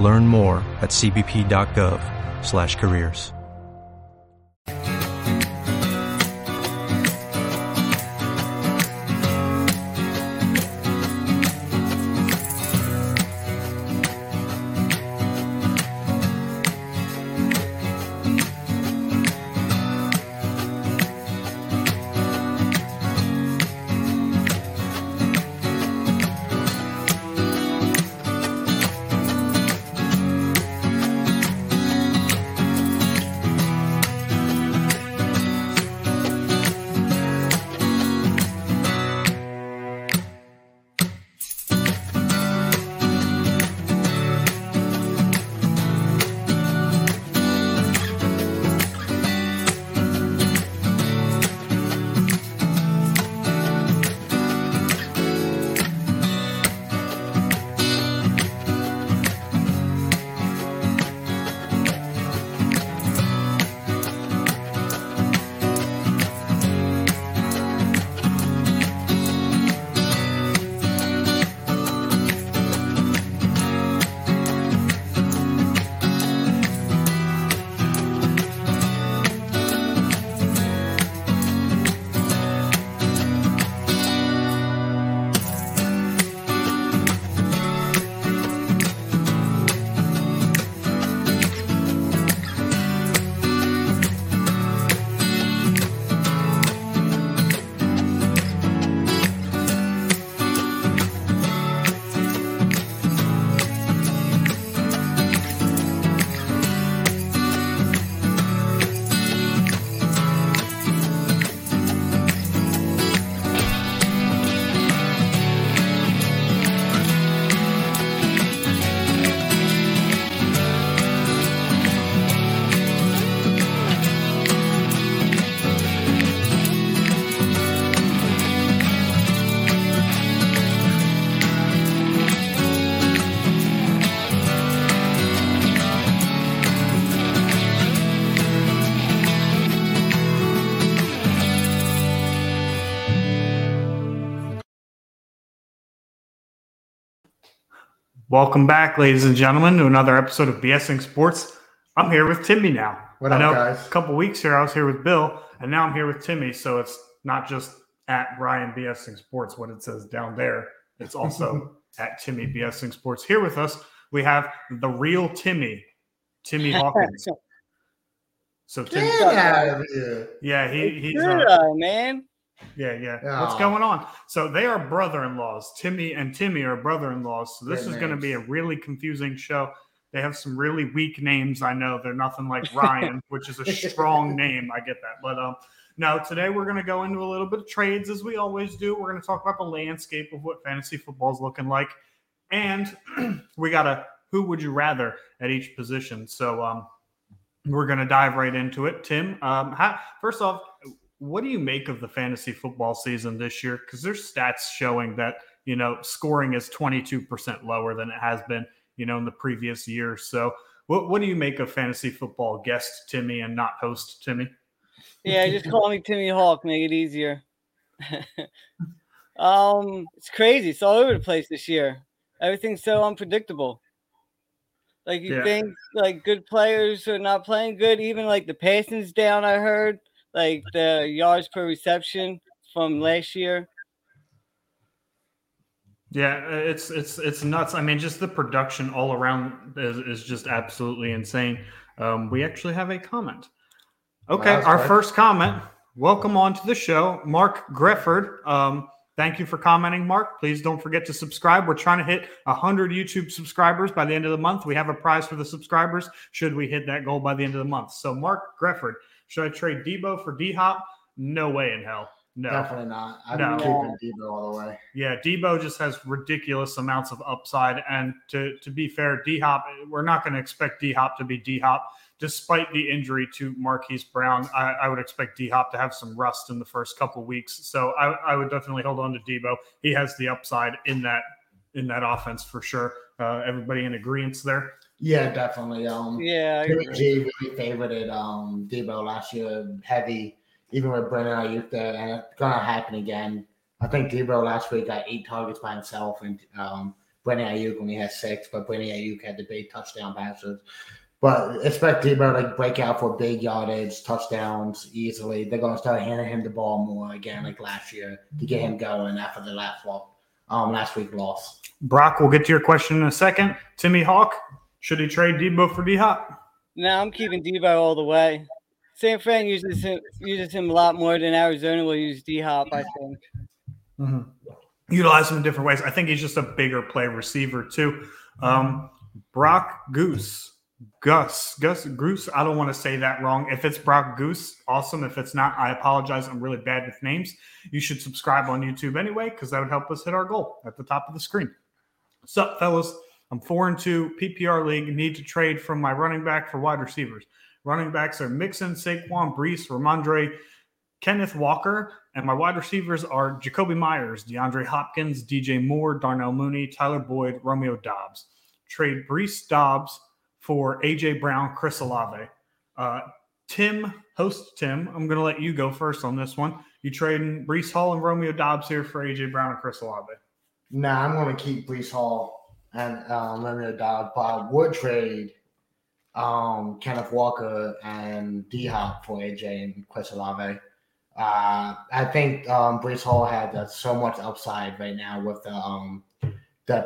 Learn more at cbp.gov/careers. Welcome back, ladies and gentlemen, to another episode of BSing Sports. I'm here with Timmy now. What up, guys? A couple weeks here, I was here with Bill, and now I'm here with Timmy. So it's not just at Brian BSing Sports when it says down there. It's also at Timmy BSing Sports. Here with us, we have the real Timmy, Timmy Hawkins. So Timmy, yeah, he's man. Yeah. Aww. What's going on? So they are brother-in-laws. Timmy and Timmy are brother-in-laws. So this is going to be a really confusing show. They have some really weak names. I know they're nothing like Ryan, which is a strong name. I get that. But no, today we're going to go into a little bit of trades as we always do. We're going to talk about the landscape of what fantasy football is looking like. And we got a who would you rather at each position. So we're going to dive right into it. Tim, first off, what do you make of the fantasy football season this year? Because there's stats showing that, you know, scoring is 22% lower than it has been, you know, in the previous year. So what do you make of fantasy football guest Timmy and not host Timmy? Yeah, just call me Timmy Hawk. Make it easier. It's crazy. It's all over the place this year. Everything's so unpredictable. Like you think like good players are not playing good. Even like the passing's down, I heard. Like the yards per reception from last year. Yeah, it's nuts. I mean, just the production all around is just absolutely insane. We actually have a comment. Okay, our first comment. Welcome on to the show, Mark Grefford. Thank you for commenting, Mark. Please don't forget to subscribe. We're trying to hit 100 YouTube subscribers by the end of the month. We have a prize for the subscribers should we hit that goal by the end of the month. So, Mark Grefford, should I trade Debo for D Hop? No way in hell. No, definitely not. I'm keeping Debo all the way. Yeah, Debo just has ridiculous amounts of upside. And to be fair, D Hop, we're not going to expect D Hop to be D Hop. Despite the injury to Marquise Brown, I would expect D Hop to have some rust in the first couple of weeks. So I would definitely hold on to Debo. He has the upside in that offense for sure. Everybody in agreement there? Yeah, definitely. Yeah, G really favorited Debo last year heavy. Even with Brandon Ayuk there, and it's going to happen again. I think Debo last week got 8 targets by himself, and Brandon Ayuk only had 6, but Brandon Ayuk had the big touchdown passes. But expect Debo to break out for big yardage, touchdowns easily. They're going to start handing him the ball more again like last year to get him going after the last week loss. Brock, we'll get to your question in a second. Timmy Hawk, should he trade Debo for D-Hop? No, I'm keeping Debo all the way. San Fran uses him a lot more than Arizona will use D-Hop, I think. Mm-hmm. Utilize him in different ways. I think he's just a bigger play receiver, too. Brock Goose. Gus Goose. I don't want to say that wrong. If it's Brock Goose, awesome. If it's not, I apologize. I'm really bad with names. You should subscribe on YouTube anyway because that would help us hit our goal at the top of the screen. What's up, fellas? I'm 4-2 PPR league. Need to trade from my running back for wide receivers. Running backs are Mixon, Saquon, Breece, Ramondre, Kenneth Walker, and my wide receivers are Jacoby Myers, DeAndre Hopkins, DJ Moore, Darnell Mooney, Tyler Boyd, Romeo Dobbs. Trade Breece Dobbs for A.J. Brown, Chris Olave. Tim, I'm going to let you go first on this one. You trading Breece Hall and Romeo Dobbs here for A.J. Brown and Chris Olave? Nah, I'm going to keep Breece Hall and Romeo Dobbs, but I would trade Kenneth Walker and D Hop for AJ and Chris Olave. I think Breece Hall had so much upside right now with the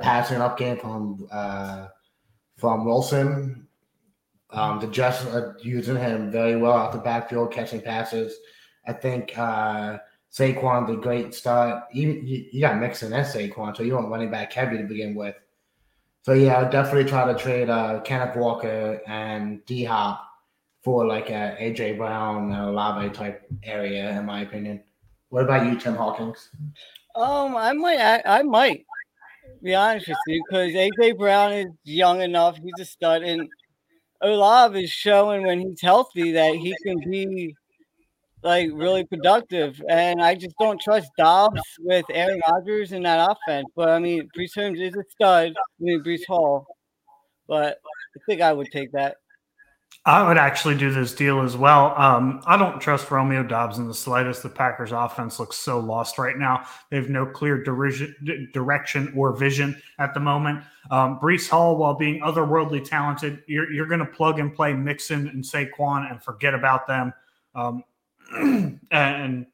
passing up game from Wilson. The Jets are using him very well out the backfield, catching passes. I think Saquon did a great start. You got Mixon and Saquon, so you want running back heavy to begin with. So, yeah, I would definitely try to trade Kenneth Walker and D-Hop for, like, a A.J. Brown and Olave-type area, in my opinion. What about you, Tim Hawkins? I might be honest with you, because A.J. Brown is young enough. He's a stud, and Olave is showing when he's healthy that he can be, like, really productive. And I just don't trust Dobbs with Aaron Rodgers in that offense. But, I mean, Breece Hall is a stud. I mean, Breece Hall. But I think I would take that. I would actually do this deal as well. I don't trust Romeo Dobbs in the slightest. The Packers' offense looks so lost right now. They have no clear direction or vision at the moment. Breece Hall, while being otherworldly talented, you're going to plug and play Mixon and Saquon and forget about them. And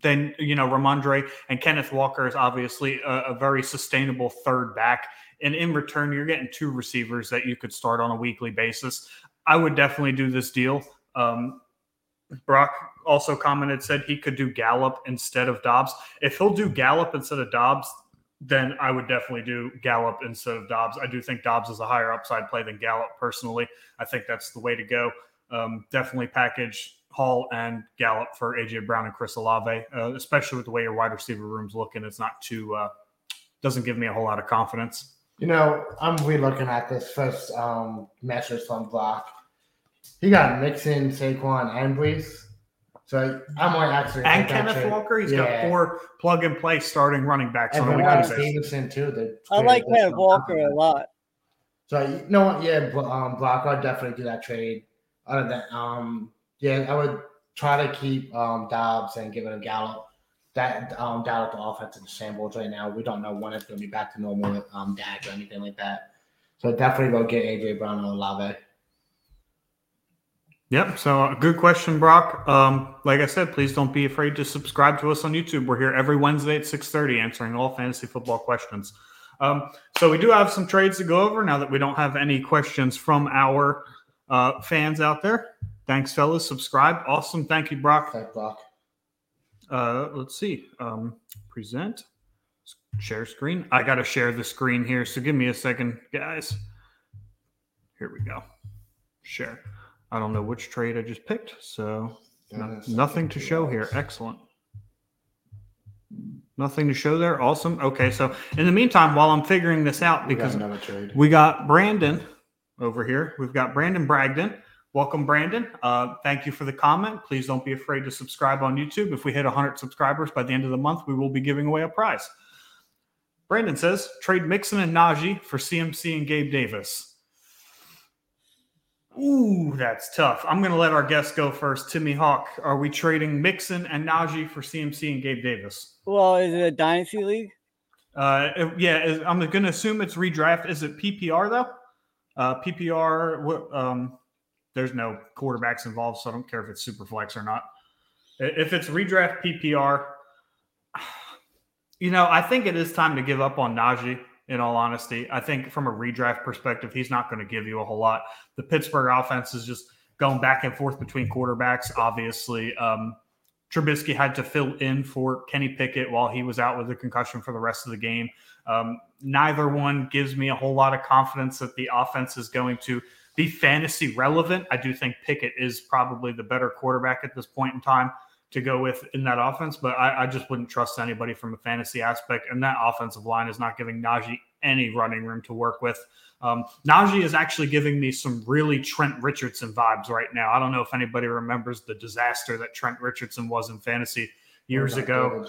then, Ramondre and Kenneth Walker is obviously a very sustainable third back. And in return, you're getting 2 receivers that you could start on a weekly basis. I would definitely do this deal. Brock also commented, said he could do Gallup instead of Dobbs. If he'll do Gallup instead of Dobbs, then I would definitely do Gallup instead of Dobbs. I do think Dobbs is a higher upside play than Gallup personally. I think that's the way to go. Definitely package Hall and Gallup for A.J. Brown and Chris Olave, especially with the way your wide receiver room's looking. It's not too doesn't give me a whole lot of confidence. I'm re-looking at this first message from Brock. He got Mixon, Saquon, and Breece. So I might actually and Kenneth Walker. He's got 4 plug-and-play starting running backs on a weekly basis too. I like Kenneth Walker a lot. So you know what? Yeah, Brock, I'd definitely do that trade. Other than I would try to keep Dobbs and giving him Gallup. That Gallup, the offense is in shambles right now. We don't know when it's going to be back to normal with Dak or anything like that. So definitely go get A.J. Brown and Olave. Yep. So good question, Brock. Like I said, please don't be afraid to subscribe to us on YouTube. We're here every Wednesday at 6:30 answering all fantasy football questions. So we do have some trades to go over now that we don't have any questions from our fans out there. Thanks, fellas. Subscribe. Awesome. Thank you, Brock. Thanks, Brock. Let's see. Present. Share screen. I got to share the screen here. So give me a second, guys. Here we go. Share. I don't know which trade I just picked, so nothing to show here. Excellent. Nothing to show there. Awesome. Okay, so in the meantime, while I'm figuring this out, because we got Brandon over here. We've got Brandon Bragdon. Welcome, Brandon. Thank you for the comment. Please don't be afraid to subscribe on YouTube. If we hit 100 subscribers by the end of the month, we will be giving away a prize. Brandon says, trade Mixon and Najee for CMC and Gabe Davis. Ooh, that's tough. I'm going to let our guest go first. Timmy Hawk, are we trading Mixon and Najee for CMC and Gabe Davis? Well, is it a dynasty league? Yeah, I'm going to assume it's redraft. Is it PPR, though? PPR, there's no quarterbacks involved, so I don't care if it's super flex or not. If it's redraft PPR, you know, I think it is time to give up on Najee. In all honesty, I think from a redraft perspective, he's not going to give you a whole lot. The Pittsburgh offense is just going back and forth between quarterbacks. Obviously, Trubisky had to fill in for Kenny Pickett while he was out with a concussion for the rest of the game. Neither one gives me a whole lot of confidence that the offense is going to be fantasy relevant. I do think Pickett is probably the better quarterback at this point in time to go with in that offense, but I just wouldn't trust anybody from a fantasy aspect, and that offensive line is not giving Najee any running room to work with. Najee is actually giving me some really Trent Richardson vibes right now. I don't know if anybody remembers the disaster that Trent Richardson was in fantasy years ago.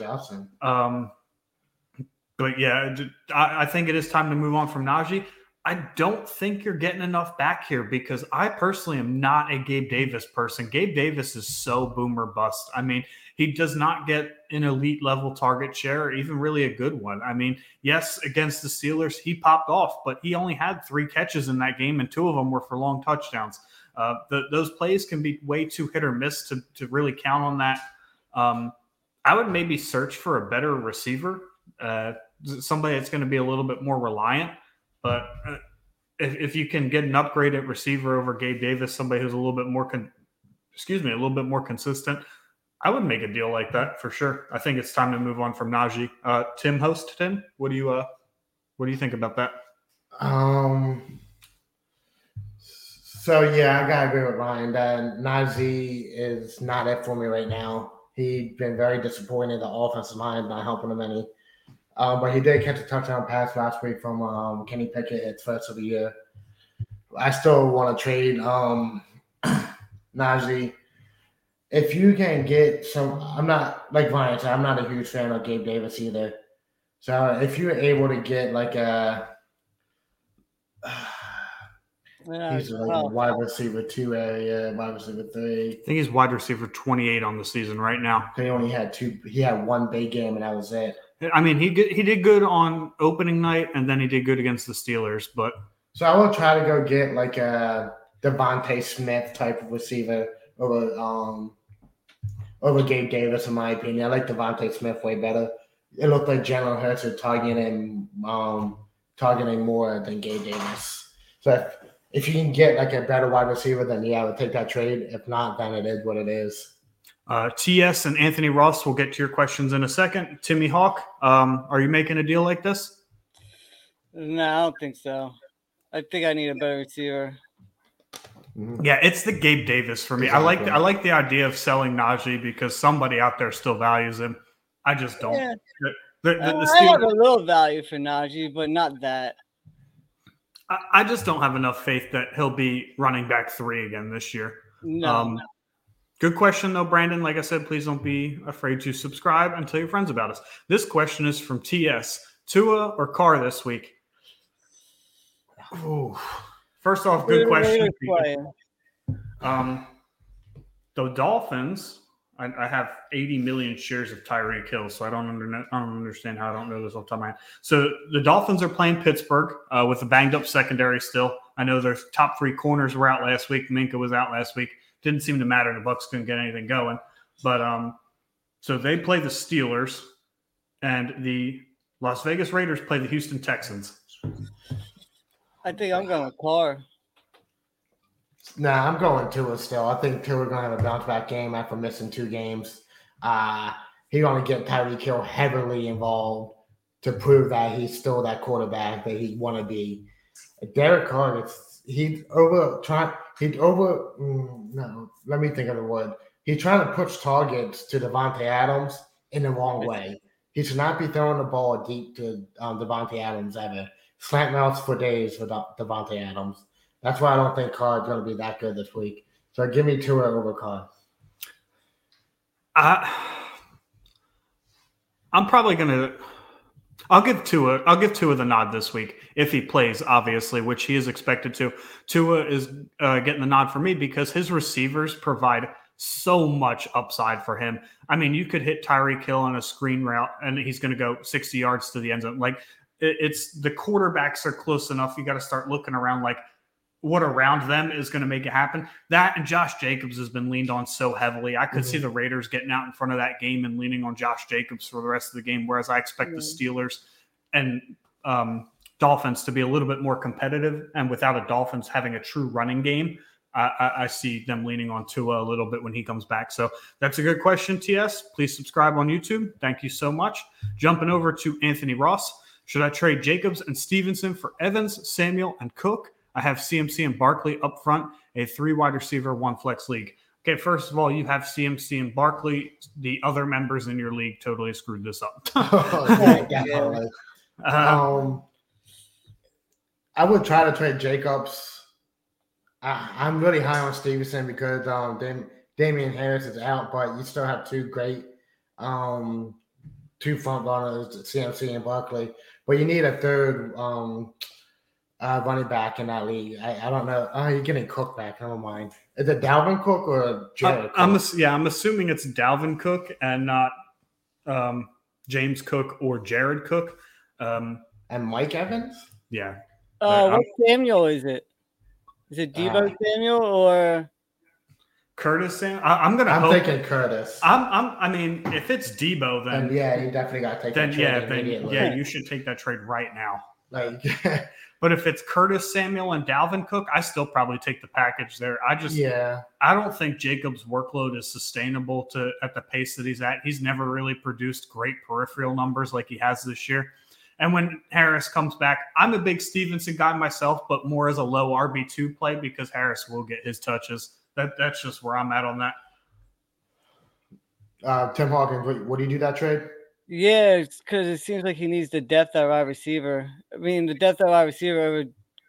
But yeah, I think it is time to move on from Najee. I don't think you're getting enough back here because I personally am not a Gabe Davis person. Gabe Davis is so boom or bust. I mean, he does not get an elite level target share or even really a good one. I mean, yes, against the Steelers, he popped off, but he only had 3 catches in that game and 2 of them were for long touchdowns. Those plays can be way too hit or miss to really count on that. I would maybe search for a better receiver, somebody that's going to be a little bit more reliant. But if you can get an upgrade at receiver over Gabe Davis, somebody who's a little bit more, a little bit more consistent, I would make a deal like that for sure. I think it's time to move on from Najee. Tim, what do you think about that? So yeah, I gotta agree with Ryan that Najee is not it for me right now. He's been very disappointed. The offensive line not helping him any. But he did catch a touchdown pass last week from Kenny Pickett at first of the year. I still want to trade Najee. If you can get some, I'm not, like Ryan said, I'm not a huge fan of Gabe Davis either. So if you're able to get like a, he's like wide receiver 2 area, wide receiver 3. I think he's wide receiver 28 on the season right now. He only had 2, he had 1 big game and that was it. I mean, he did good on opening night, and then he did good against the Steelers. But so I will try to go get like a DeVonta Smith type of receiver over Gabe Davis, in my opinion. I like DeVonta Smith way better. It looked like Jalen Hurts was targeting more than Gabe Davis. So if you can get like a better wide receiver, then yeah, I would take that trade. If not, then it is what it is. TS and Anthony Ross, we'll get to your questions in a second. Timmy Hawk, are you making a deal like this? No, I don't think so. I think I need a better receiver. Yeah, it's the Gabe Davis for me. Exactly. I like the idea of selling Najee because somebody out there still values him. I just don't. Yeah. I have a little value for Najee, but not that. I just don't have enough faith that he'll be running back 3 again this year. No. Good question, though, Brandon. Like I said, please don't be afraid to subscribe and tell your friends about us. This question is from TS. Tua or Carr this week? Ooh. First off, good question. The Dolphins, I have 80 million shares of Tyreek Hill, so I don't understand how I don't know this off the top of my head. So the Dolphins are playing Pittsburgh with a banged-up secondary still. I know their top three corners were out last week. Minka was out last week. Didn't seem to matter. The Bucs couldn't get anything going. But so they play the Steelers, and the Las Vegas Raiders play the Houston Texans. I think I'm going to Carr. Nah, I'm going Tua still. I think Tua going to have a bounce-back game after missing two games. He's going to get Tyreek Hill heavily involved to prove that he's still that quarterback that he want to be. Derek Carr, He's trying to push targets to Davante Adams in the wrong way. He should not be throwing the ball deep to Davante Adams ever. Slant routes for days for Davante Adams. That's why I don't think Carr is going to be that good this week. So give me Tua over Carr. I'll give Tua the nod this week if he plays, obviously, which he is expected to. Tua is getting the nod for me because his receivers provide so much upside for him. I mean, you could hit Tyreek Hill on a screen route, and he's going to go 60 yards to the end zone. Like, it's the quarterbacks are close enough. You got to start looking around, like, what around them is going to make it happen. That and Josh Jacobs has been leaned on so heavily. I could see the Raiders getting out in front of that game and leaning on Josh Jacobs for the rest of the game, whereas I expect the Steelers and Dolphins to be a little bit more competitive. And without a Dolphins having a true running game, I see them leaning on Tua a little bit when he comes back. So that's a good question, TS. Please subscribe on YouTube. Thank you so much. Jumping over to Anthony Ross. Should I trade Jacobs and Stevenson for Evans, Samuel, and Cook? I have CMC and Barkley up front, a 3 wide receiver, 1 flex league. Okay, first of all, you have CMC and Barkley. The other members in your league totally screwed this up. I would try to trade Jacobs. I'm really high on Stevenson because Damian Harris is out, but you still have two great two front runners, CMC and Barkley. But you need a third running back in that league. I don't know. Oh, you're getting Cook back. Never mind. Is it Dalvin Cook or Jared Cook? I'm assuming it's Dalvin Cook and not James Cook or Jared Cook. And Mike Evans? Yeah. What Samuel is it? Is it Debo Samuel or Curtis Samuel? I'm thinking Curtis. I mean, if it's Debo, then yeah, you definitely got to take that trade immediately. Yeah, you should take that trade right now. But if it's Curtis Samuel and Dalvin Cook, I still probably take the package there. I don't think Jacobs' workload is sustainable at the pace that he's at. He's never really produced great peripheral numbers like he has this year. And when Harris comes back, I'm a big Stevenson guy myself, but more as a low RB2 play because Harris will get his touches. That's just where I'm at on that. Tim Hawkins, what do you do that trade? Yeah, because it seems like he needs the depth at wide receiver. I mean, the depth at wide receiver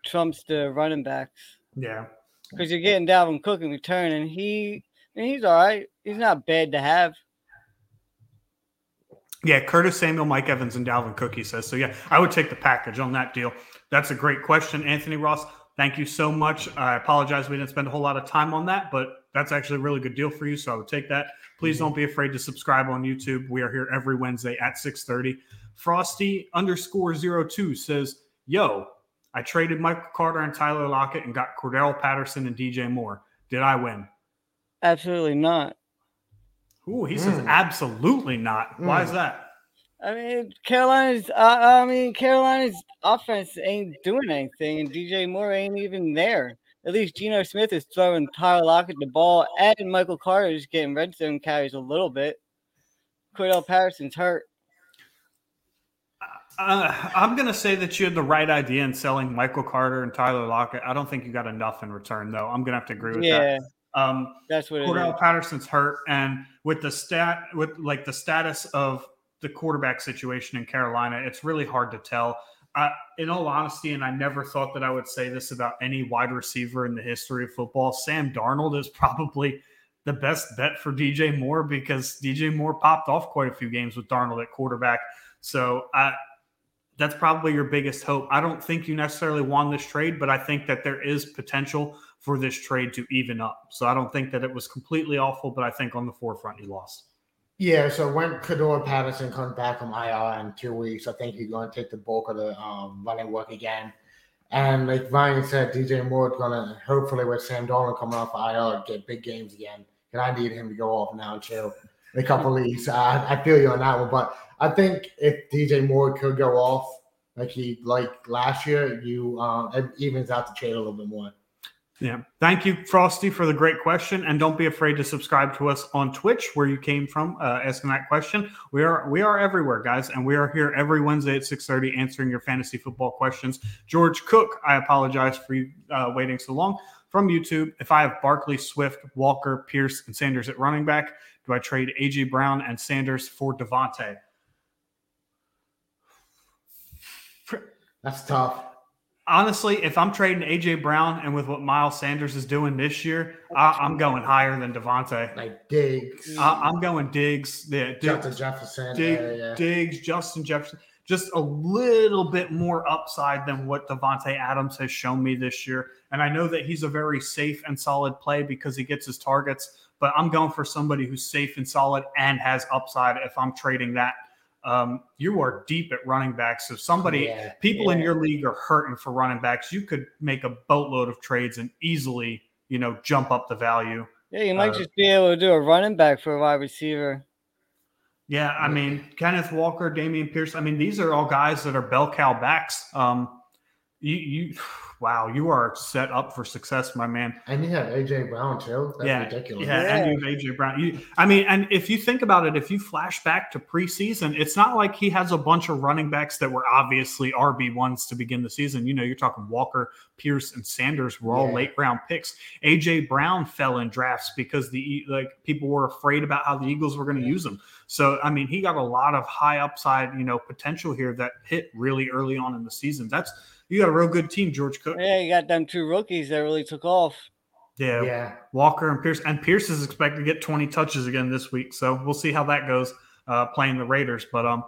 trumps the running backs. Yeah. Because you're getting Dalvin Cook in return, and he's all right. He's not bad to have. Yeah, Curtis Samuel, Mike Evans, and Dalvin Cook, he says. So, yeah, I would take the package on that deal. That's a great question, Anthony Ross. Thank you so much. I apologize we didn't spend a whole lot of time on that, but that's actually a really good deal for you, so I would take that. Please don't be afraid to subscribe on YouTube. We are here every Wednesday at 6:30. Frosty_02 says, yo, I traded Michael Carter and Tyler Lockett and got Cordell Patterson and DJ Moore. Did I win? Absolutely not. Ooh, he says absolutely not. Why is that? I mean, Carolina's offense ain't doing anything, and DJ Moore ain't even there. At least Geno Smith is throwing Tyler Lockett the ball, and Michael Carter is getting red zone carries a little bit. Cordell Patterson's hurt. I'm going to say that you had the right idea in selling Michael Carter and Tyler Lockett. I don't think you got enough in return, though. I'm going to have to agree with that. That's what Cordell Patterson's hurt, and with the status of the quarterback situation in Carolina, it's really hard to tell. In all honesty, and I never thought that I would say this about any wide receiver in the history of football, Sam Darnold is probably the best bet for DJ Moore because DJ Moore popped off quite a few games with Darnold at quarterback. So that's probably your biggest hope. I don't think you necessarily won this trade, but I think that there is potential for this trade to even up. So I don't think that it was completely awful, but I think on the forefront, he lost. Yeah, so when Kador Patterson comes back from IR in 2 weeks, I think he's going to take the bulk of the running work again. And like Ryan said, DJ Moore is going to, hopefully with Sam Dolan coming off IR, get big games again. And I need him to go off now, too, in a couple of leagues. I feel you on that one. But I think if DJ Moore could go off like last year, it evens out the trade a little bit more. Yeah. Thank you, Frosty, for the great question. And don't be afraid to subscribe to us on Twitch, where you came from asking that question. We are everywhere, guys. And we are here every Wednesday at 6:30 answering your fantasy football questions. George Cook, I apologize for you waiting so long. From YouTube, if I have Barkley, Swift, Walker, Pierce, and Sanders at running back, do I trade A.J. Brown and Sanders for Devontae? That's tough. Honestly, if I'm trading A.J. Brown and with what Miles Sanders is doing this year, I'm going higher than Devontae. Like Diggs. I'm going Diggs. Yeah, Diggs, Justin Jefferson. Diggs, Justin Jefferson. Just a little bit more upside than what Davante Adams has shown me this year. And I know that he's a very safe and solid play because he gets his targets, but I'm going for somebody who's safe and solid and has upside if I'm trading that. You are deep at running backs. So people in your league are hurting for running backs. You could make a boatload of trades and easily, jump up the value. Yeah, you might just be able to do a running back for a wide receiver. Yeah, I mean, Kenneth Walker, Damian Pierce. I mean, these are all guys that are bell cow backs. You are set up for success, my man. And you have A.J. Brown, too. That's ridiculous. And you have A.J. Brown. And if you think about it, if you flash back to preseason, it's not like he has a bunch of running backs that were obviously RB1s to begin the season. You're talking Walker, Pierce, and Sanders were all late-round picks. A.J. Brown fell in drafts because people were afraid about how the Eagles were going to use him. So, I mean, he got a lot of high upside, potential here that hit really early on in the season. You got a real good team, George Cook. Yeah, you got them two rookies that really took off. Yeah. Walker and Pierce. And Pierce is expected to get 20 touches again this week. So we'll see how that goes playing the Raiders. But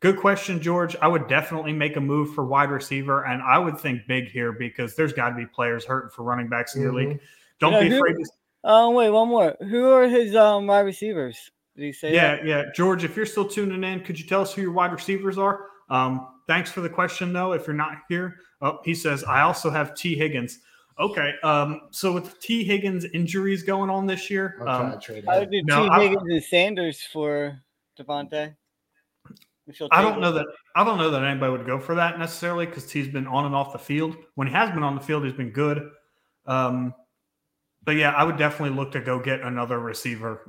good question, George. I would definitely make a move for wide receiver. And I would think big here because there's got to be players hurting for running backs in your league. Don't be afraid. Wait, one more. Who are his wide receivers? Did he say that? Yeah. George, if you're still tuning in, could you tell us who your wide receivers are? Thanks for the question, though, if you're not here. Oh, he says, I also have Tee Higgins. Okay, so with Tee Higgins injuries going on this year. I would do Higgins and Sanders for Devontae. I don't know that anybody would go for that necessarily because T's been on and off the field. When he has been on the field, he's been good. But, I would definitely look to go get another receiver,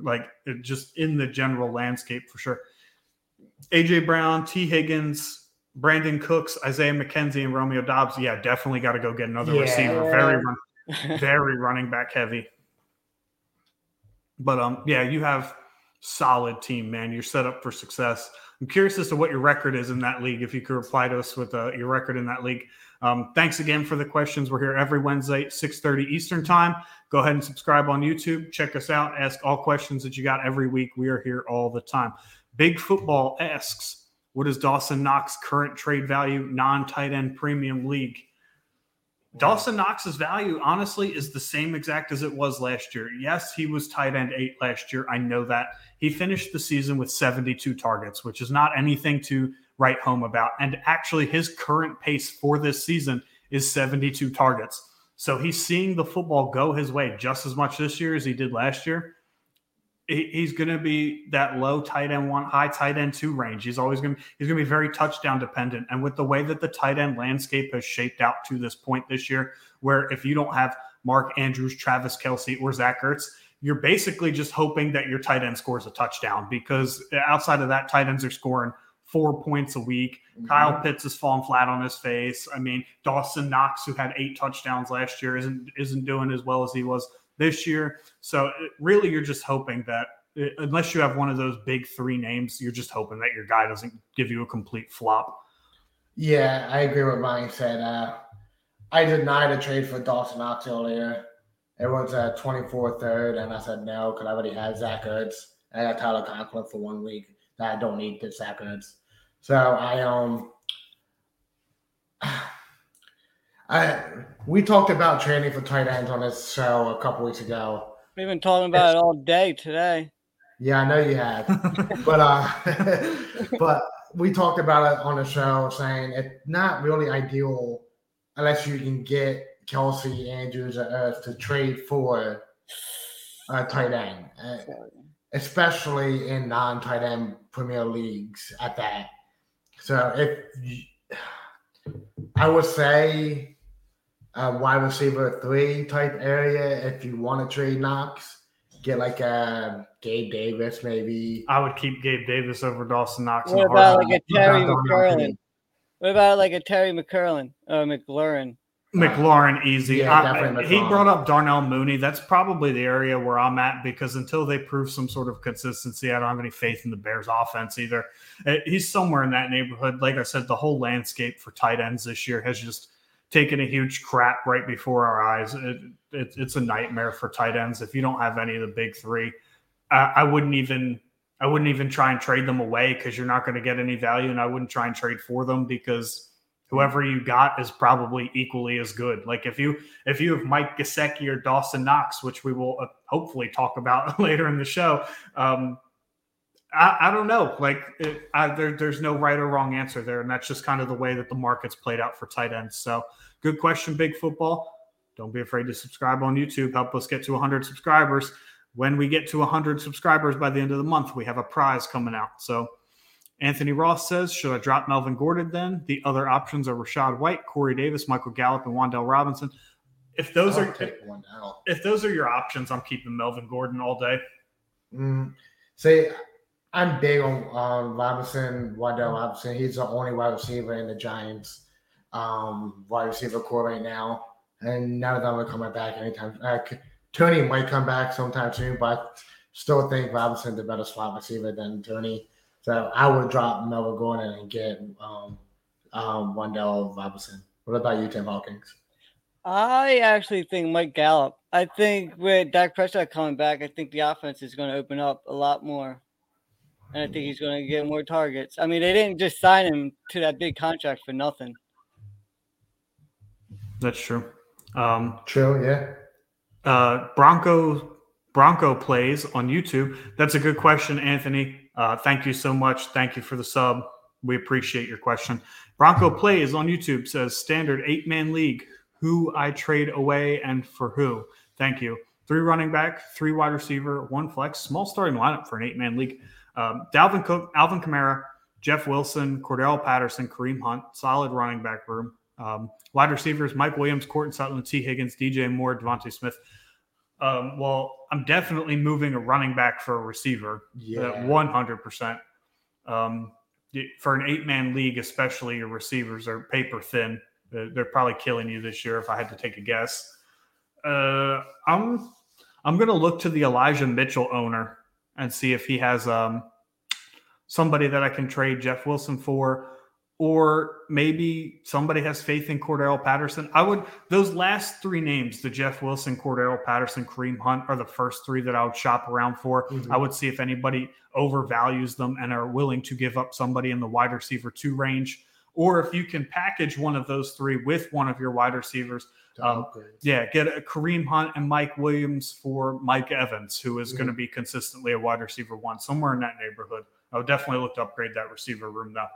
just in the general landscape for sure. A.J. Brown, Tee Higgins, Brandon Cooks, Isaiah McKenzie, and Romeo Dobbs. Yeah, definitely got to go get another receiver. Very running back heavy. But, you have solid team, man. You're set up for success. I'm curious as to what your record is in that league, if you could reply to us with your record in that league. Thanks again for the questions. We're here every Wednesday, 6:30 Eastern time. Go ahead and subscribe on YouTube. Check us out. Ask all questions that you got every week. We are here all the time. Big Football asks, what is Dawson Knox's current trade value, non-tight end premium league? Wow. Dawson Knox's value, honestly, is the same exact as it was last year. Yes, he was tight end 8 last year. I know that. He finished the season with 72 targets, which is not anything to write home about. And actually, his current pace for this season is 72 targets. So he's seeing the football go his way just as much this year as he did last year. He's going to be that low tight end 1, high tight end 2 range. He's going to be very touchdown dependent. And with the way that the tight end landscape has shaped out to this point this year, where if you don't have Mark Andrews, Travis Kelce, or Zach Ertz, you're basically just hoping that your tight end scores a touchdown because outside of that, tight ends are scoring 4 points a week. Mm-hmm. Kyle Pitts is falling flat on his face. I mean, Dawson Knox, who had 8 touchdowns last year, isn't doing as well as he was this year. So really, you're just hoping that unless you have one of those big 3 names, you're just hoping that your guy doesn't give you a complete flop. Yeah, I agree with Mike said. I denied a trade for Dawson Knox earlier. It was 24 third, and I said no because I already had Zach Ertz. And I got Tyler Conklin for 1 week that I don't need this Zach Ertz. So I We talked about training for tight ends on this show a couple weeks ago. We've been talking about it all day today. Yeah, I know you had. But we talked about it on the show, saying it's not really ideal unless you can get Kelsey, Andrews, and Ertz to trade for a tight end, especially in non-tight end Premier Leagues at that. So I would say wide receiver 3 type area, if you want to trade Knox, get like a Gabe Davis maybe. I would keep Gabe Davis over Dawson Knox. What about like a Terry McLaurin? What about like a Terry McLaurin or McLaurin? McLaurin, easy. Yeah, he brought up Darnell Mooney. That's probably the area where I'm at, because until they prove some sort of consistency, I don't have any faith in the Bears offense either. He's somewhere in that neighborhood. Like I said, the whole landscape for tight ends this year has just taken a huge crap right before our eyes. It's a nightmare for tight ends. If you don't have any of the big three, I wouldn't even try and trade them away, because you're not going to get any value, and I wouldn't try and trade for them, because whoever you got is probably equally as good. Like if you have Mike Gesicki or Dawson Knox, which we will hopefully talk about later in the show, I don't know. Like there's no right or wrong answer there, and that's just kind of the way that the market's played out for tight ends. So good question, Big Football. Don't be afraid to subscribe on YouTube. Help us get to 100 subscribers. When we get to 100 subscribers by the end of the month, we have a prize coming out. So Anthony Ross says, should I drop Melvin Gordon then? The other options are Rashad White, Corey Davis, Michael Gallup, and Wan'Dale Robinson. If those are your options, I'm keeping Melvin Gordon all day. See, I'm big on Robinson, Wan'Dale Robinson. He's the only wide receiver in the Giants wide receiver core right now, and none of them are coming back anytime. Tony might come back sometime soon, but I still think Robinson's a better slot receiver than Tony. So I would drop Melvin Gordon and get Wan'Dale Robinson. What about you, Tim Hawkins? I actually think Mike Gallup. I think with Dak Prescott coming back, I think the offense is going to open up a lot more. And I think he's going to get more targets. I mean, they didn't just sign him to that big contract for nothing. That's true. True, yeah. Bronco Plays on YouTube. That's a good question, Anthony. Thank you so much. Thank you for the sub. We appreciate your question. Bronco Plays on YouTube says, standard 8-man league, who I trade away and for who. Thank you. 3 running back, 3 wide receiver, 1 flex, small starting lineup for an 8-man league. Dalvin Cook, Alvin Kamara, Jeff Wilson, Cordell Patterson, Kareem Hunt, solid running back room. Wide receivers, Mike Williams, Cortland Sutton, Tee Higgins, DJ Moore, DeVonta Smith. Well, I'm definitely moving a running back for a receiver, 100%. For an 8-man league, especially, your receivers are paper thin. They're probably killing you this year, if I had to take a guess. I'm going to look to the Elijah Mitchell owner and see if he has somebody that I can trade Jeff Wilson for. Or maybe somebody has faith in Cordell Patterson. Those last 3 names, the Jeff Wilson, Cordell Patterson, Kareem Hunt, are the first 3 that I would shop around for. Mm-hmm. I would see if anybody overvalues them and are willing to give up somebody in the wide receiver 2 range. Or if you can package one of those 3 with one of your wide receivers, get a Kareem Hunt and Mike Williams for Mike Evans, who is going to be consistently a wide receiver 1, somewhere in that neighborhood. I would definitely look to upgrade that receiver room now.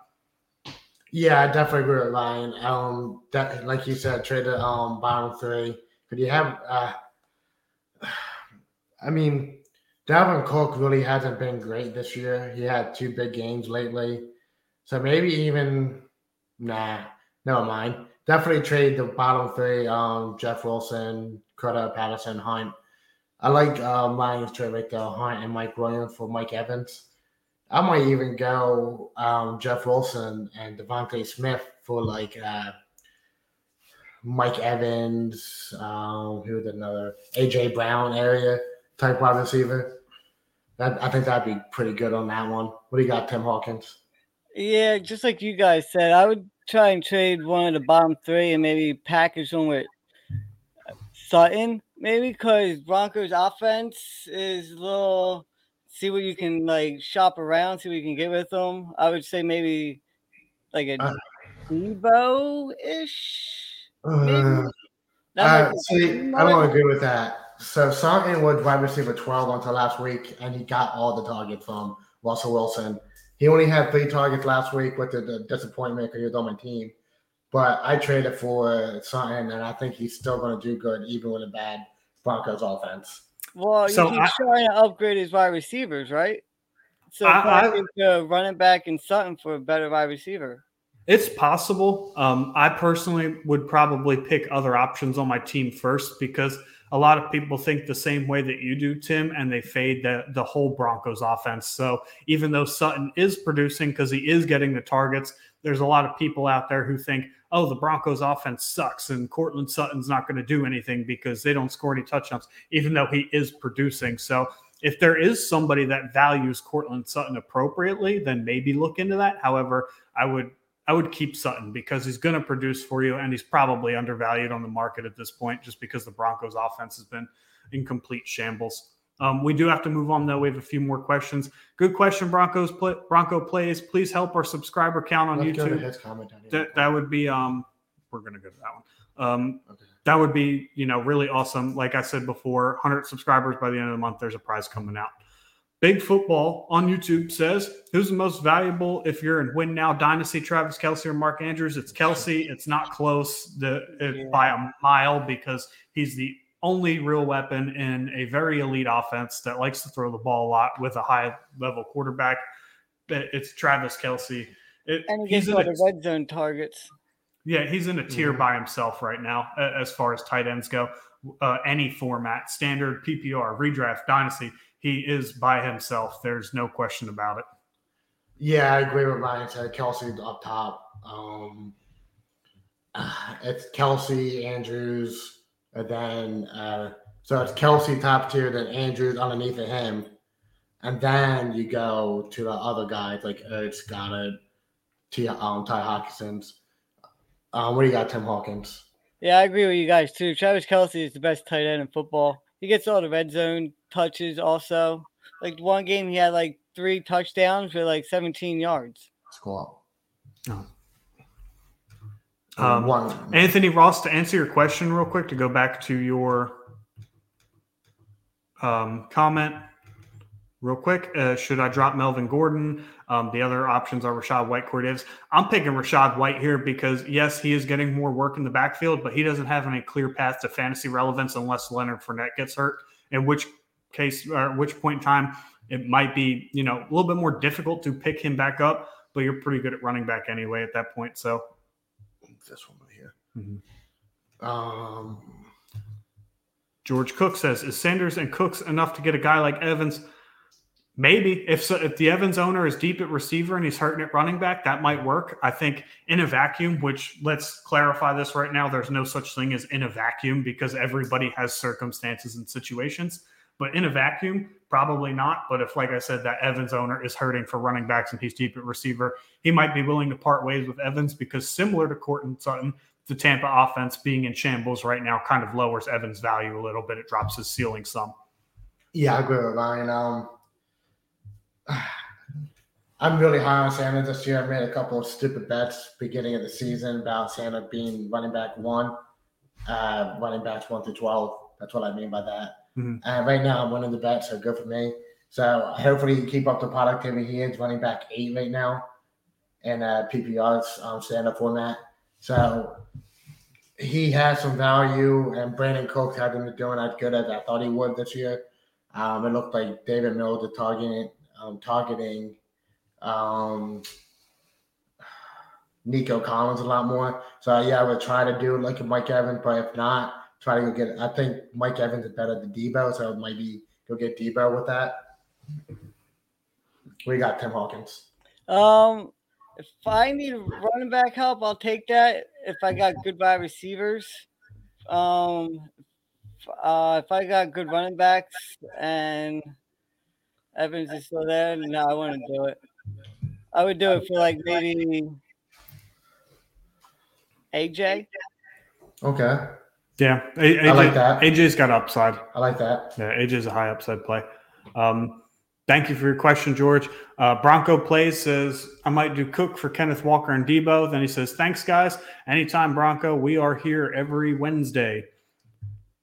Yeah, I definitely agree with Ryan. That, like you said, trade the bottom 3. But you have, Dalvin Cook really hasn't been great this year. He had 2 big games lately. So maybe never mind. Definitely trade the bottom 3, Jeff Wilson, Cordell Patterson, Hunt. I like Ryan's trade right there, Hunt and Mike Williams for Mike Evans. I might even go Jeff Wilson and DeVonta Smith for Mike Evans, who's another A.J. Brown area type wide receiver. I think that'd be pretty good on that one. What do you got, Tim Hawkins? Yeah, just like you guys said, I would try and trade one of the bottom 3 and maybe package them with Sutton, maybe, because Broncos offense is a little – see what you can shop around, see what you can get with them. I would say maybe a Debo-ish. I don't agree with that. So Sartain was wide receiver 12 until last week, and he got all the targets from Russell Wilson. He only had 3 targets last week, with the disappointment because he was on my team. But I traded for Sartain, and I think he's still going to do good even with a bad Broncos offense. Well, you trying to upgrade his wide receivers, right? So I running back and Sutton for a better wide receiver. It's possible. I personally would probably pick other options on my team first, because a lot of people think the same way that you do, Tim, and they fade the whole Broncos offense. So even though Sutton is producing because he is getting the targets, there's a lot of people out there who think, oh, the Broncos offense sucks and Courtland Sutton's not going to do anything because they don't score any touchdowns, even though he is producing. So if there is somebody that values Courtland Sutton appropriately, then maybe look into that. However, I would keep Sutton because he's going to produce for you, and he's probably undervalued on the market at this point just because the Broncos offense has been in complete shambles. We do have to move on, though. We have a few more questions. Good question, Bronco Plays. Please help our subscriber count on YouTube. That would be we're going to go to that one. Okay. That would be, really awesome. Like I said before, 100 subscribers by the end of the month. There's a prize coming out. Big Football on YouTube says, who's the most valuable if you're in Win Now Dynasty, Travis Kelce or Mark Andrews? It's Kelce. It's not close by a mile, because he's the only real weapon in a very elite offense that likes to throw the ball a lot with a high-level quarterback. It's Travis Kelce. And he gets all the red zone targets. Yeah, he's in a tier by himself right now as far as tight ends go. Any format, standard, PPR, redraft, dynasty, he is by himself. There's no question about it. Yeah, I agree with Ryan. Kelce's up top. It's Kelce, Andrews, and then so it's Kelce top tier, then Andrews underneath of him. And then you go to the other guys like Ertz, Goddard, Ty Hawkinson. What do you got, Tim Hawkins? Yeah, I agree with you guys too. Travis Kelce is the best tight end in football. He gets all the red zone touches also. Like one game he had 3 touchdowns for 17 yards. That's cool. Oh. Anthony Ross, to answer your question real quick, to go back to your comment real quick. Should I drop Melvin Gordon? The other options are Rachaad White, Corey Davis. I'm picking Rachaad White here because, yes, he is getting more work in the backfield, but he doesn't have any clear path to fantasy relevance unless Leonard Fournette gets hurt, in which case or at which point in time it might be, a little bit more difficult to pick him back up, but you're pretty good at running back anyway at that point, so – this one right here. Mm-hmm. George Cook says, is Sanders and Cooks enough to get a guy like Evans? Maybe. If the Evans owner is deep at receiver and he's hurting at running back, that might work. I think in a vacuum, which let's clarify this right now, there's no such thing as in a vacuum because everybody has circumstances and situations. But in a vacuum, probably not. But if, like I said, that Evans owner is hurting for running backs and he's deep at receiver, he might be willing to part ways with Evans because, similar to Courtland Sutton, the Tampa offense being in shambles right now kind of lowers Evans' value a little bit. It drops his ceiling some. Yeah, I agree with Ryan. I'm really high on Sanders this year. I made a couple of stupid bets beginning of the season about Sanders being running back 1, running backs 1-12. That's what I mean by that. Mm-hmm. Right now, I'm winning the bet, so good for me. So hopefully you keep up the productivity. He is running back 8 right now in PPR's stand-up format. So he has some value, and Brandon Cooks hasn't been doing as good as I thought he would this year. It looked like David Mills is targeting Nico Collins a lot more. So, yeah, I would try to do it like Mike Evans, but if not, try to go get it. I think Mike Evans is better than Debo, so maybe go get Debo with that. We got Tim Hawkins. If I need running back help, I'll take that. If I got good wide receivers, if I got good running backs and Evans is still there, no, I wouldn't do it. I would do it for maybe AJ. Okay. Yeah, AJ, I like that. AJ's got upside. I like that. Yeah, AJ's a high upside play. Thank you for your question, George. Bronco Plays says, I might do Cook for Kenneth Walker and Debo. Then he says, thanks, guys. Anytime, Bronco. We are here every Wednesday.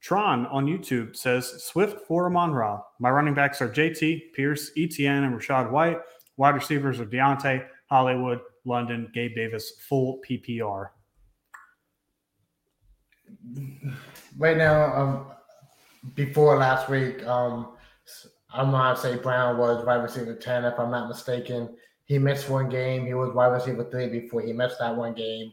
Tron on YouTube says, Swift for Amon-Ra. My running backs are JT, Pierce, ETN, and Rashad White. Wide receivers are Deontay, Hollywood, London, Gabe Davis, full PPR. Right now, before last week, I'm going to say Brown was wide receiver 10, if I'm not mistaken. He missed one game. He was wide receiver 3 before he missed that one game.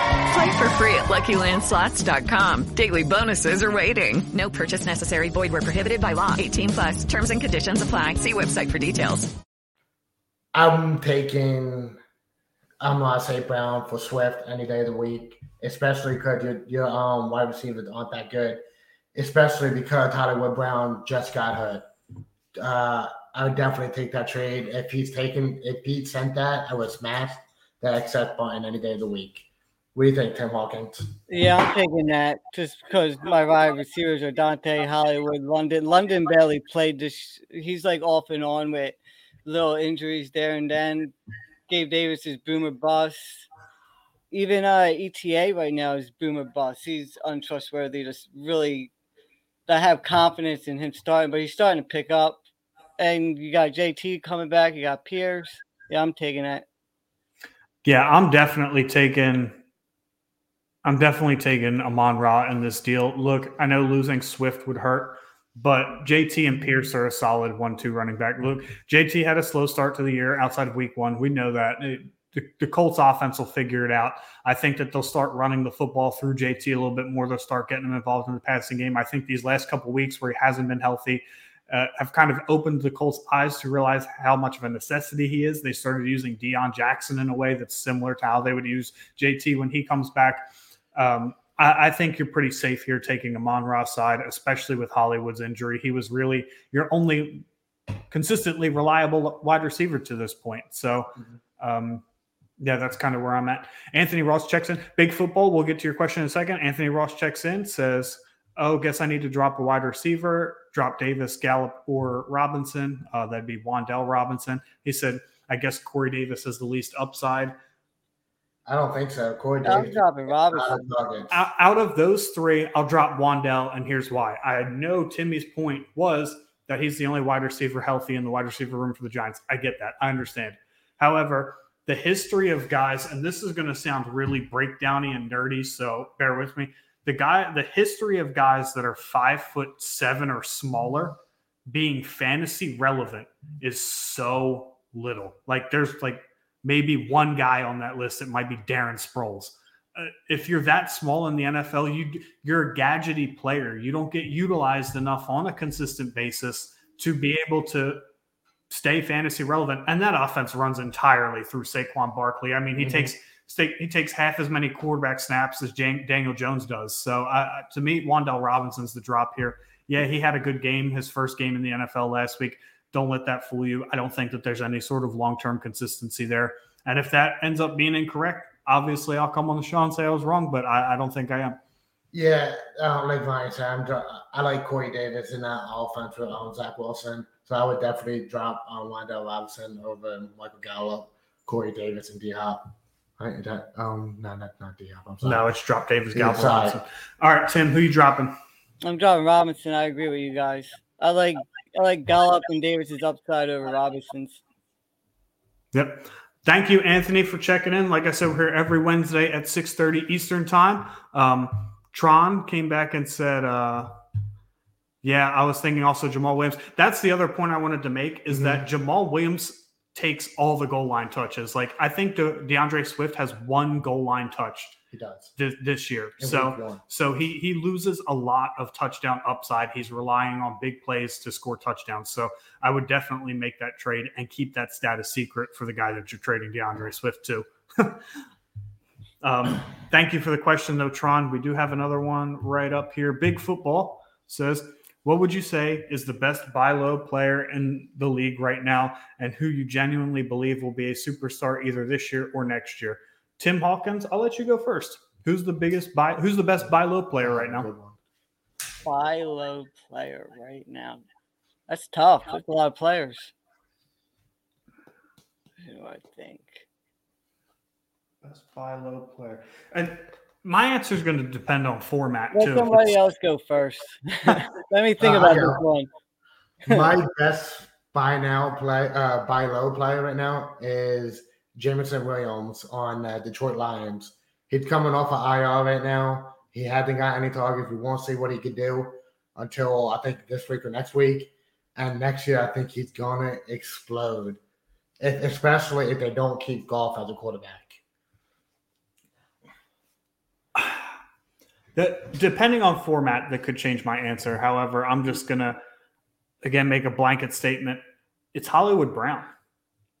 Play for free at LuckyLandSlots.com. Daily bonuses are waiting. No purchase necessary. Void where prohibited by law. 18+. Terms and conditions apply. See website for details. I'm going to say Brown for Swift any day of the week, especially because your wide receivers aren't that good, especially because Hollywood Brown just got hurt. I would definitely take that trade. If he sent that, I would smash that accept button any day of the week. What do you think, Tim Hawkins? Yeah, I'm taking that just because my wide receivers are Dante, Hollywood, London. London barely played this. He's like off and on with little injuries there and then. Gabe Davis is boomer bust. Even ETA right now is boomer bust. He's untrustworthy. Just really, I have confidence in him starting, but he's starting to pick up. And you got JT coming back. You got Pierce. Yeah, I'm taking that. Yeah, I'm definitely taking Amon-Ra in this deal. Look, I know losing Swift would hurt, but JT and Pierce are a solid 1-2 running back. Look, JT had a slow start to the year outside of week one. We know that. The Colts offense will figure it out. I think that they'll start running the football through JT a little bit more. They'll start getting him involved in the passing game. I think these last couple of weeks where he hasn't been healthy have kind of opened the Colts' eyes to realize how much of a necessity he is. They started using Deion Jackson in a way that's similar to how they would use JT when he comes back. I think you're pretty safe here taking Amon-Ra's side, especially with Hollywood's injury. He was really your only consistently reliable wide receiver to this point. So, yeah, that's kind of where I'm at. Anthony Ross checks in. Big football, we'll get to your question in a second. Anthony Ross checks in, says, oh, guess I need to drop a wide receiver, drop Davis, Gallup, or Robinson. That'd be Wandell Robinson. He said, I guess Corey Davis is the least upside. I don't think so. Corey Davis. Out of those three, I'll drop Wandell, and here's why. I know Timmy's point was that he's the only wide receiver healthy in the wide receiver room for the Giants. I get that. I understand. However, the history of guys, and this is going to sound really breakdowny and nerdy, so bear with me. The history of guys that are 5'7" or smaller being fantasy relevant is so little. Like there's like maybe one guy on that list. It might be Darren Sproles. If you're that small in the NFL, you're a gadgety player. You don't get utilized enough on a consistent basis to be able to stay fantasy relevant. And that offense runs entirely through Saquon Barkley. I mean, he takes half as many quarterback snaps as Daniel Jones does. So to me, Wandell Robinson's the drop here. Yeah, he had a good game, his first game in the NFL last week. Don't let that fool you. I don't think that there's any sort of long-term consistency there. And if that ends up being incorrect, obviously I'll come on the show and say I was wrong, but I don't think I am. Yeah, like Ryan said, I like Corey Davis in that offense with Zach Wilson. So I would definitely drop Wandell Robinson over Michael Gallup, Corey Davis, and D Hop. Not D Hop. I'm sorry. No, it's drop Davis, Gallup, Robinson. All right, Tim, who you dropping? I'm dropping Robinson. I agree with you guys. I like Gallup and Davis's upside over Robinson's. Yep. Thank you, Anthony, for checking in. Like I said, we're here every Wednesday at 6:30 Eastern time. Tron came back and said, yeah, I was thinking also Jamal Williams. That's the other point I wanted to make is that Jamal Williams takes all the goal line touches. Like, I think DeAndre Swift has one goal line touch. He does this year. So he loses a lot of touchdown upside. He's relying on big plays to score touchdowns. So I would definitely make that trade and keep that status secret for the guy that you're trading DeAndre Swift to. Thank you for the question though, Tron. We do have another one right up here. Big Football says, what would you say is the best buy low player in the league right now and who you genuinely believe will be a superstar either this year or next year? Tim Hawkins, I'll let you go first. Who's the best buy low player right now? Buy low player right now. That's tough. That's a lot of players. Who do I think? Best buy low player. And my answer is going to depend on format, too. Let somebody else go first. Let me think about this one. My best buy low player right now is Jameson Williams on Detroit Lions. He's coming off of IR right now. He hasn't got any targets. We won't see what he can do until I think this week or next week. And next year, I think he's going to explode, especially if they don't keep Goff as a quarterback. Depending on format, that could change my answer. However, I'm just going to, again, make a blanket statement. It's Hollywood Brown.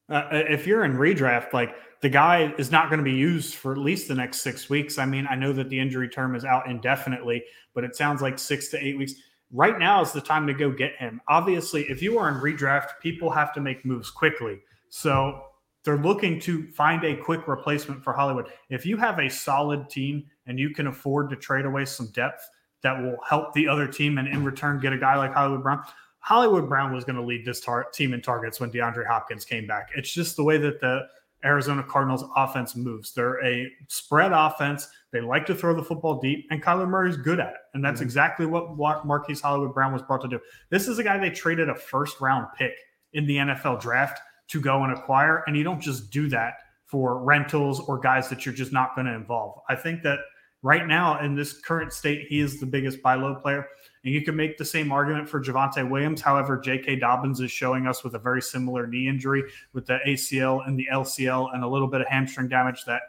If you're in redraft, like the guy is not going to be used for at least the next 6 weeks. I mean, I know that the injury term is out indefinitely, but it sounds like 6 to 8 weeks. Right now is the time to go get him. Obviously, if you are in redraft, people have to make moves quickly. So they're looking to find a quick replacement for Hollywood. If you have a solid team and you can afford to trade away some depth that will help the other team and in return get a guy like Hollywood Brown – Hollywood Brown was going to lead this team in targets when DeAndre Hopkins came back. It's just the way that the Arizona Cardinals offense moves. They're a spread offense. They like to throw the football deep, and Kyler Murray's good at it. And that's exactly what Marquise Hollywood Brown was brought to do. This is a guy they traded a first-round pick in the NFL draft to go and acquire, and you don't just do that for rentals or guys that you're just not going to involve. I think that right now in this current state, he is the biggest buy low player. And you can make the same argument for Javonte Williams. However, J.K. Dobbins is showing us with a very similar knee injury with the ACL and the LCL and a little bit of hamstring damage that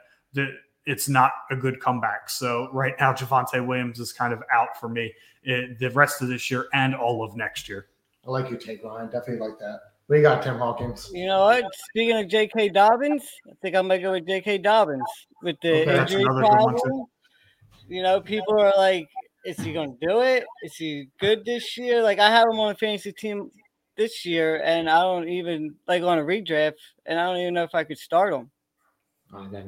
it's not a good comeback. So right now, Javonte Williams is kind of out for me the rest of this year and all of next year. I like your take, Ryan. Definitely like that. We got Tim Hawkins. You know what? Speaking of J.K. Dobbins, I think I'm going to go with J.K. Dobbins with the injury problem. You know, people are like, is he going to do it? Is he good this year? Like, I have him on a fantasy team this year, and I don't even – like, on a redraft, and I don't even know if I could start him.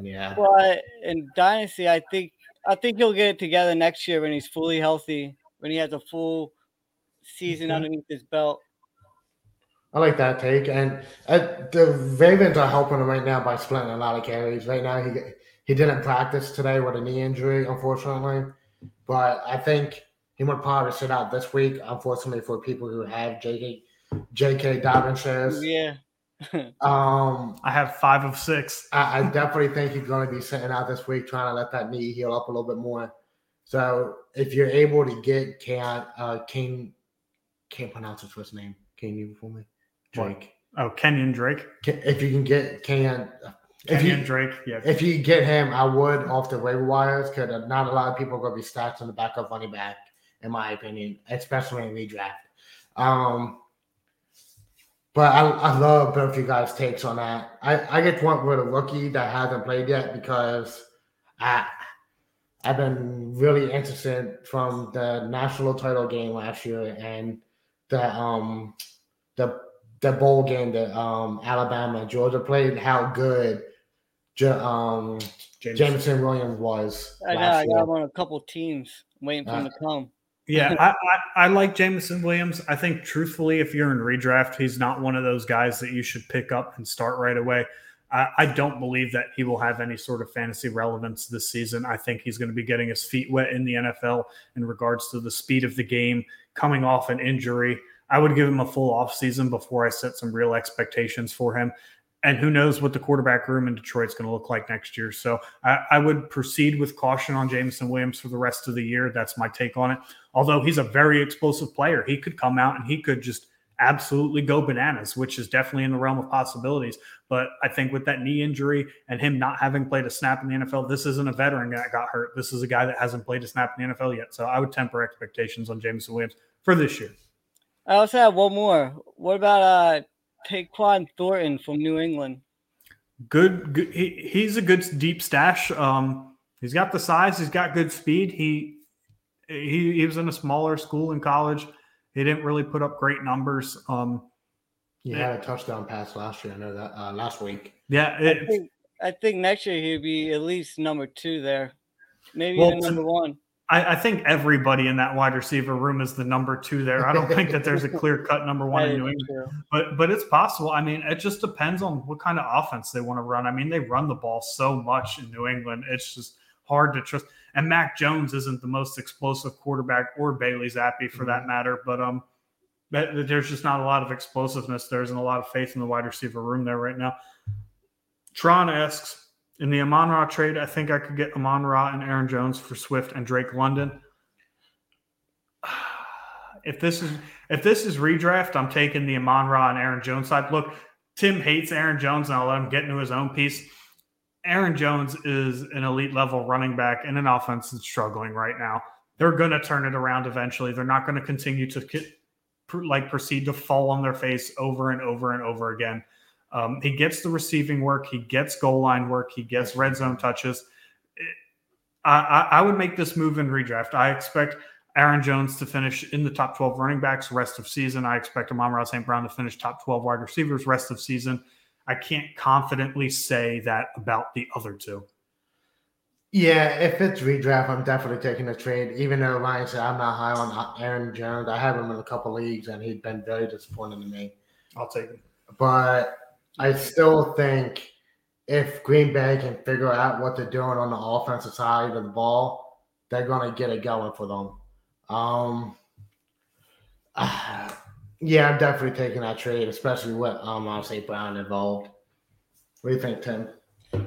Yeah. But in Dynasty, I think he'll get it together next year when he's fully healthy, when he has a full season underneath his belt. I like that take. And the Ravens are helping him right now by splitting a lot of carries. Right now, he didn't practice today with a knee injury, unfortunately. But I think he would probably sit out this week, unfortunately, for people who have J.K. Dobbins shares. Yeah. I have 5 of 6. I definitely think he's going to be sitting out this week, trying to let that knee heal up a little bit more. So if you're able to get King, can't pronounce his first name. Can you for me? Drake. What? Oh, Kenyon Drake. If you can get Kenyon Drake, yeah. If you get him, I would off the waiver wires because not a lot of people are going to be stacked on the backup running back, in my opinion, especially in redraft. But I love both you guys' takes on that. I get to one with a rookie that hasn't played yet because I've been really interested from the national title game last year and the bowl game that Alabama and Georgia played, how good Jameson Williams was. I know. I got him on a couple teams waiting for him to come. Yeah, I like Jameson Williams. I think, truthfully, if you're in redraft, he's not one of those guys that you should pick up and start right away. I don't believe that he will have any sort of fantasy relevance this season. I think he's going to be getting his feet wet in the NFL in regards to the speed of the game, coming off an injury. I would give him a full offseason before I set some real expectations for him. And who knows what the quarterback room in Detroit's going to look like next year. So I would proceed with caution on Jameson Williams for the rest of the year. That's my take on it. Although he's a very explosive player. He could come out and he could just absolutely go bananas, which is definitely in the realm of possibilities. But I think with that knee injury and him not having played a snap in the NFL, this isn't a veteran that got hurt. This is a guy that hasn't played a snap in the NFL yet. So I would temper expectations on Jameson Williams for this year. I also have one more. What about Taquan Thornton from New England? Good. He's a good deep stash. He's got the size. He's got good speed. He was in a smaller school in college. He didn't really put up great numbers. He had a touchdown pass last year. I know that last week. Yeah. I think next year he'll be at least number two there. Maybe even number one. I think everybody in that wide receiver room is the number two there. I don't think that there's a clear-cut number one in New England, but it's possible. I mean, it just depends on what kind of offense they want to run. I mean, they run the ball so much in New England. It's just hard to trust. And Mac Jones isn't the most explosive quarterback, or Bailey Zappi for that matter, but there's just not a lot of explosiveness. There isn't a lot of faith in the wide receiver room there right now. Tron asks, in the Amon-Ra trade, I think I could get Amon-Ra and Aaron Jones for Swift and Drake London. If this is redraft, I'm taking the Amon-Ra and Aaron Jones side. Look, Tim hates Aaron Jones, and I'll let him get into his own piece. Aaron Jones is an elite-level running back in an offense that's struggling right now. They're going to turn it around eventually. They're not going to continue to proceed to fall on their face over and over and over again. He gets the receiving work. He gets goal line work. He gets red zone touches. I would make this move in redraft. I expect Aaron Jones to finish in the top 12 running backs rest of season. I expect Amon-Ra St. Brown to finish top 12 wide receivers rest of season. I can't confidently say that about the other two. Yeah, if it's redraft, I'm definitely taking a trade. Even though Ryan said I'm not high on Aaron Jones, I have him in a couple leagues, and he'd been very disappointing to me. I'll take it. But I still think if Green Bay can figure out what they're doing on the offensive side of the ball, they're going to get it going for them. Yeah, I'm definitely taking that trade, especially with St. Brown involved. What do you think, Tim?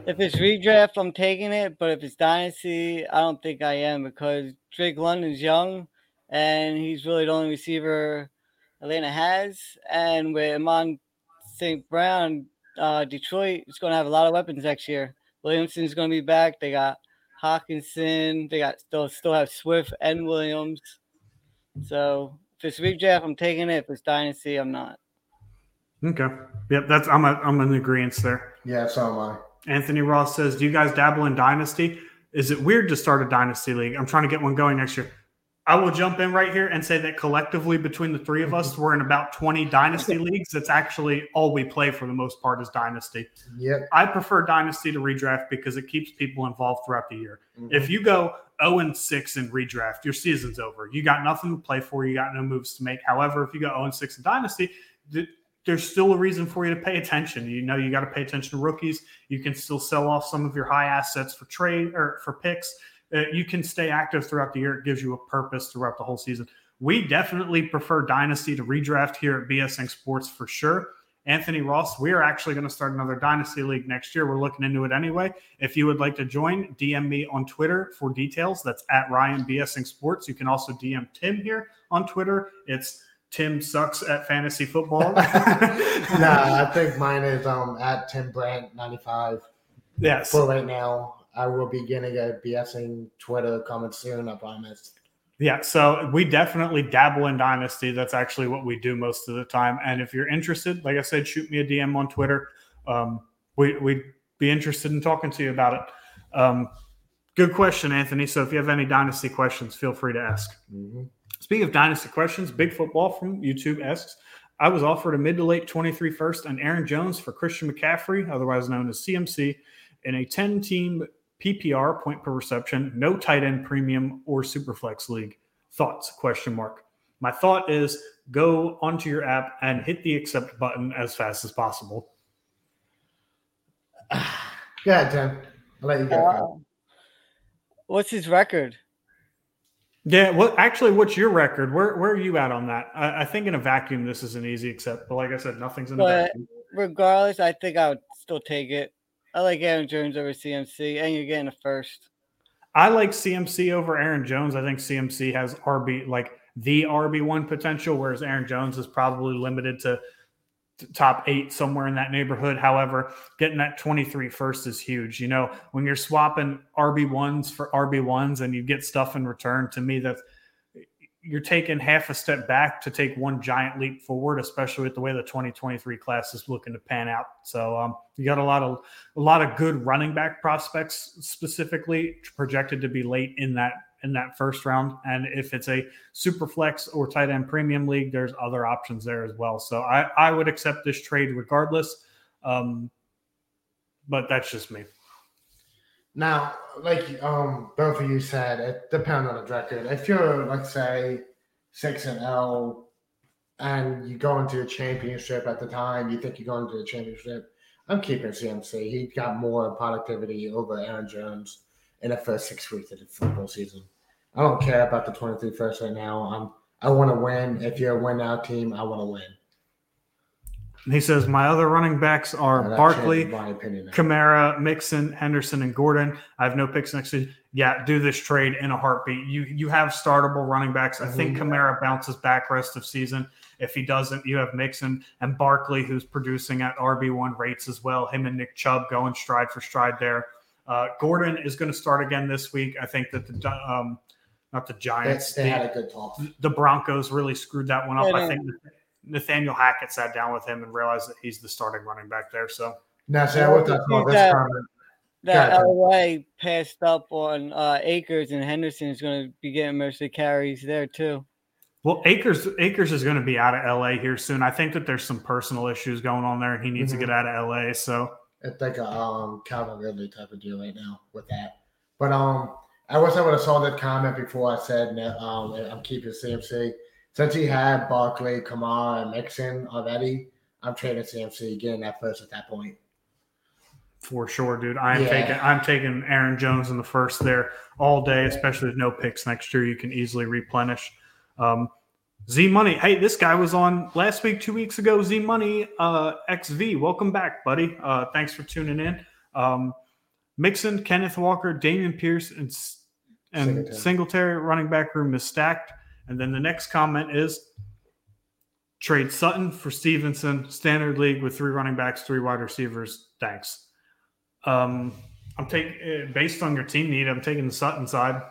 If it's redraft, I'm taking it. But if it's Dynasty, I don't think I am, because Drake London's young, and he's really the only receiver Atlanta has. And with Amon St. Brown, Detroit is going to have a lot of weapons next year. Williamson's going to be back. They got Hawkinson. They'll still have Swift and Williams. So if it's redraft, I'm taking it. If it's Dynasty, I'm not. Okay. Yep. I'm in agreement there. Yeah, so am I. Anthony Ross says, do you guys dabble in Dynasty? Is it weird to start a Dynasty league? I'm trying to get one going next year. I will jump in right here and say that collectively between the three of us, we're in about 20 Dynasty leagues. That's actually all we play for the most part is Dynasty. Yep. I prefer Dynasty to redraft because it keeps people involved throughout the year. Mm-hmm. If you go 0-6 in redraft, your season's over. You got nothing to play for. You got no moves to make. However, if you go 0-6 in Dynasty, there's still a reason for you to pay attention. You know, you got to pay attention to rookies. You can still sell off some of your high assets for trade or for picks. You can stay active throughout the year. It gives you a purpose throughout the whole season. We definitely prefer Dynasty to redraft here at BSing Sports for sure. Anthony Ross, we are actually going to start another Dynasty League next year. We're looking into it anyway. If you would like to join, DM me on Twitter for details. That's at Ryan BSing Sports. You can also DM Tim here on Twitter. It's Tim Sucks at Fantasy Football. No, I think mine is at Tim Brandt 95. Yes. For right now. I will be getting a BSing Twitter comment soon, I promise. Yeah, so we definitely dabble in Dynasty. That's actually what we do most of the time. And if you're interested, like I said, shoot me a DM on Twitter. We'd be interested in talking to you about it. Good question, Anthony. So if you have any Dynasty questions, feel free to ask. Mm-hmm. Speaking of Dynasty questions, Big Football from YouTube asks, I was offered a mid to late 23 first and Aaron Jones for Christian McCaffrey, otherwise known as CMC, in a 10-team PPR, point per reception, no tight end premium or superflex league. Thoughts? ? My thought is go onto your app and hit the accept button as fast as possible. Yeah, Tim. I'll let you go. What's his record? Yeah, what's your record? Where are you at on that? I think in a vacuum this is an easy accept, but like I said, nothing's in the vacuum. Regardless, I think I would still take it. I like Aaron Jones over CMC, and you're getting a first. I like CMC over Aaron Jones. I think CMC has the RB1 potential, whereas Aaron Jones is probably limited to top 8 somewhere in that neighborhood. However, getting that 23 first is huge. You know, when you're swapping RB1s for RB1s and you get stuff in return, to me, that's, you're taking half a step back to take one giant leap forward, especially with the way the 2023 class is looking to pan out. So you got a lot of good running back prospects specifically projected to be late in that first round. And if it's a super flex or tight end premium league, there's other options there as well. So I would accept this trade regardless. But that's just me. Now, like both of you said, it depends on the record. If you're, let's say, 6-0 and you go into a championship at the time, you think you're going to the championship, I'm keeping CMC. He got more productivity over Aaron Jones in the first 6 weeks of the football season. I don't care about the 23 first right now. I want to win. If you're a win-out team, I want to win. He says, my other running backs are Barkley, Kamara, Mixon, Henderson, and Gordon. I have no picks next season. Yeah, do this trade in a heartbeat. You have startable running backs. I think Kamara bounces back rest of season. If he doesn't, you have Mixon and Barkley, who's producing at RB1 rates as well. Him and Nick Chubb going stride for stride there. Gordon is going to start again this week. I think that the not the Giants. They had a good talk. The Broncos really screwed that one up. I think Nathaniel Hackett sat down with him and realized that he's the starting running back there. So that's that LA passed up on Akers, and Henderson is going to be getting most of the carries there too. Well, Akers is going to be out of LA here soon. I think that there's some personal issues going on there, and he needs to get out of LA. So it's like a Calvin Ridley type of deal right now with that. But I wish I would have saw that comment before I said that, I'm keeping CMC. Since he had Barkley, Kamara, and Mixon already, I'm trading CMC again at first at that point. For sure, dude. I'm taking Aaron Jones in the first there all day, especially with no picks next year. You can easily replenish. Z Money. Hey, this guy was on last week, 2 weeks ago. Z Money XV. Welcome back, buddy. Thanks for tuning in. Mixon, Kenneth Walker, Damian Pierce, and Singletary running back room is stacked. And then the next comment is trade Sutton for Stevenson, standard league with 3 running backs, 3 wide receivers. Thanks. I'm taking, based on your team need, I'm taking the Sutton side.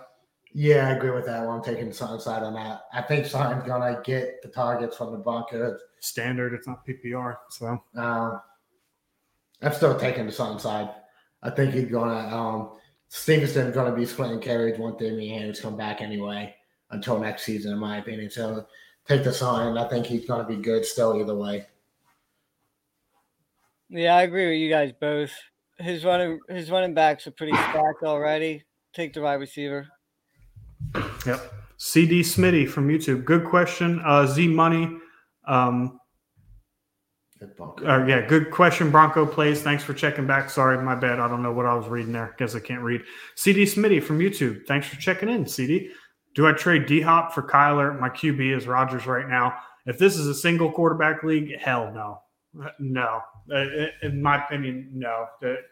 Yeah, I agree with that one. I'm taking the Sutton side on that. I think Sutton's going to get the targets from the bucket. Standard, it's not PPR. So I'm still taking the Sutton side. I think he's going to, Stevenson's going to be splitting carries once Damian Harris come back anyway, until next season, in my opinion. So take the sign. I think he's going to be good still either way. Yeah, I agree with you guys both. His running backs are pretty stacked already. Take the wide receiver. Yep. CD Smitty from YouTube. Good question. Z Money. Good question. Bronco plays. Thanks for checking back. Sorry, my bad. I don't know what I was reading there. Guess I can't read. CD Smitty from YouTube. Thanks for checking in, CD. Do I trade D Hop for Kyler? My QB is Rodgers right now. If this is a single quarterback league, hell no. No. In my opinion, no.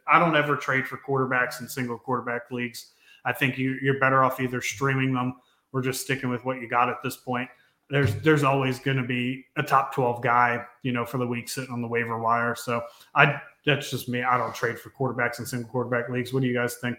I don't ever trade for quarterbacks in single quarterback leagues. I think you're better off either streaming them or just sticking with what you got at this point. There's always going to be a top 12 guy, you know, for the week sitting on the waiver wire. So that's just me. I don't trade for quarterbacks in single quarterback leagues. What do you guys think?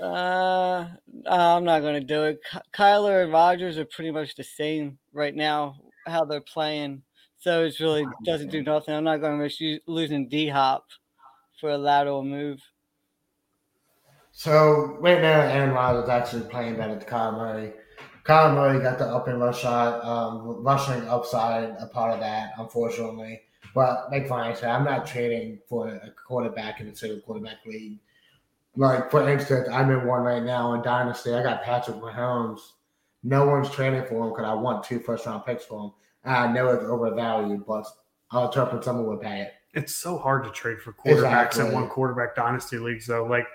I'm not going to do it. Kyler and Rodgers are pretty much the same right now, how they're playing. So it really doesn't do nothing. I'm not going to risk losing D Hop for a lateral move. So right now, Aaron Rodgers is actually playing better than Kyle Murray. Kyle Murray got the up and rush shot, rushing upside a part of that, unfortunately. But like Ryan said, I'm not trading for a quarterback in a single quarterback league. Like, for instance, I'm in one right now in Dynasty. I got Patrick Mahomes. No one's trading for him because I want 2 first-round picks for him. I know it's overvalued, but I'll interpret someone would pay it. It's so hard to trade for quarterbacks in one quarterback dynasty leagues, though. Like,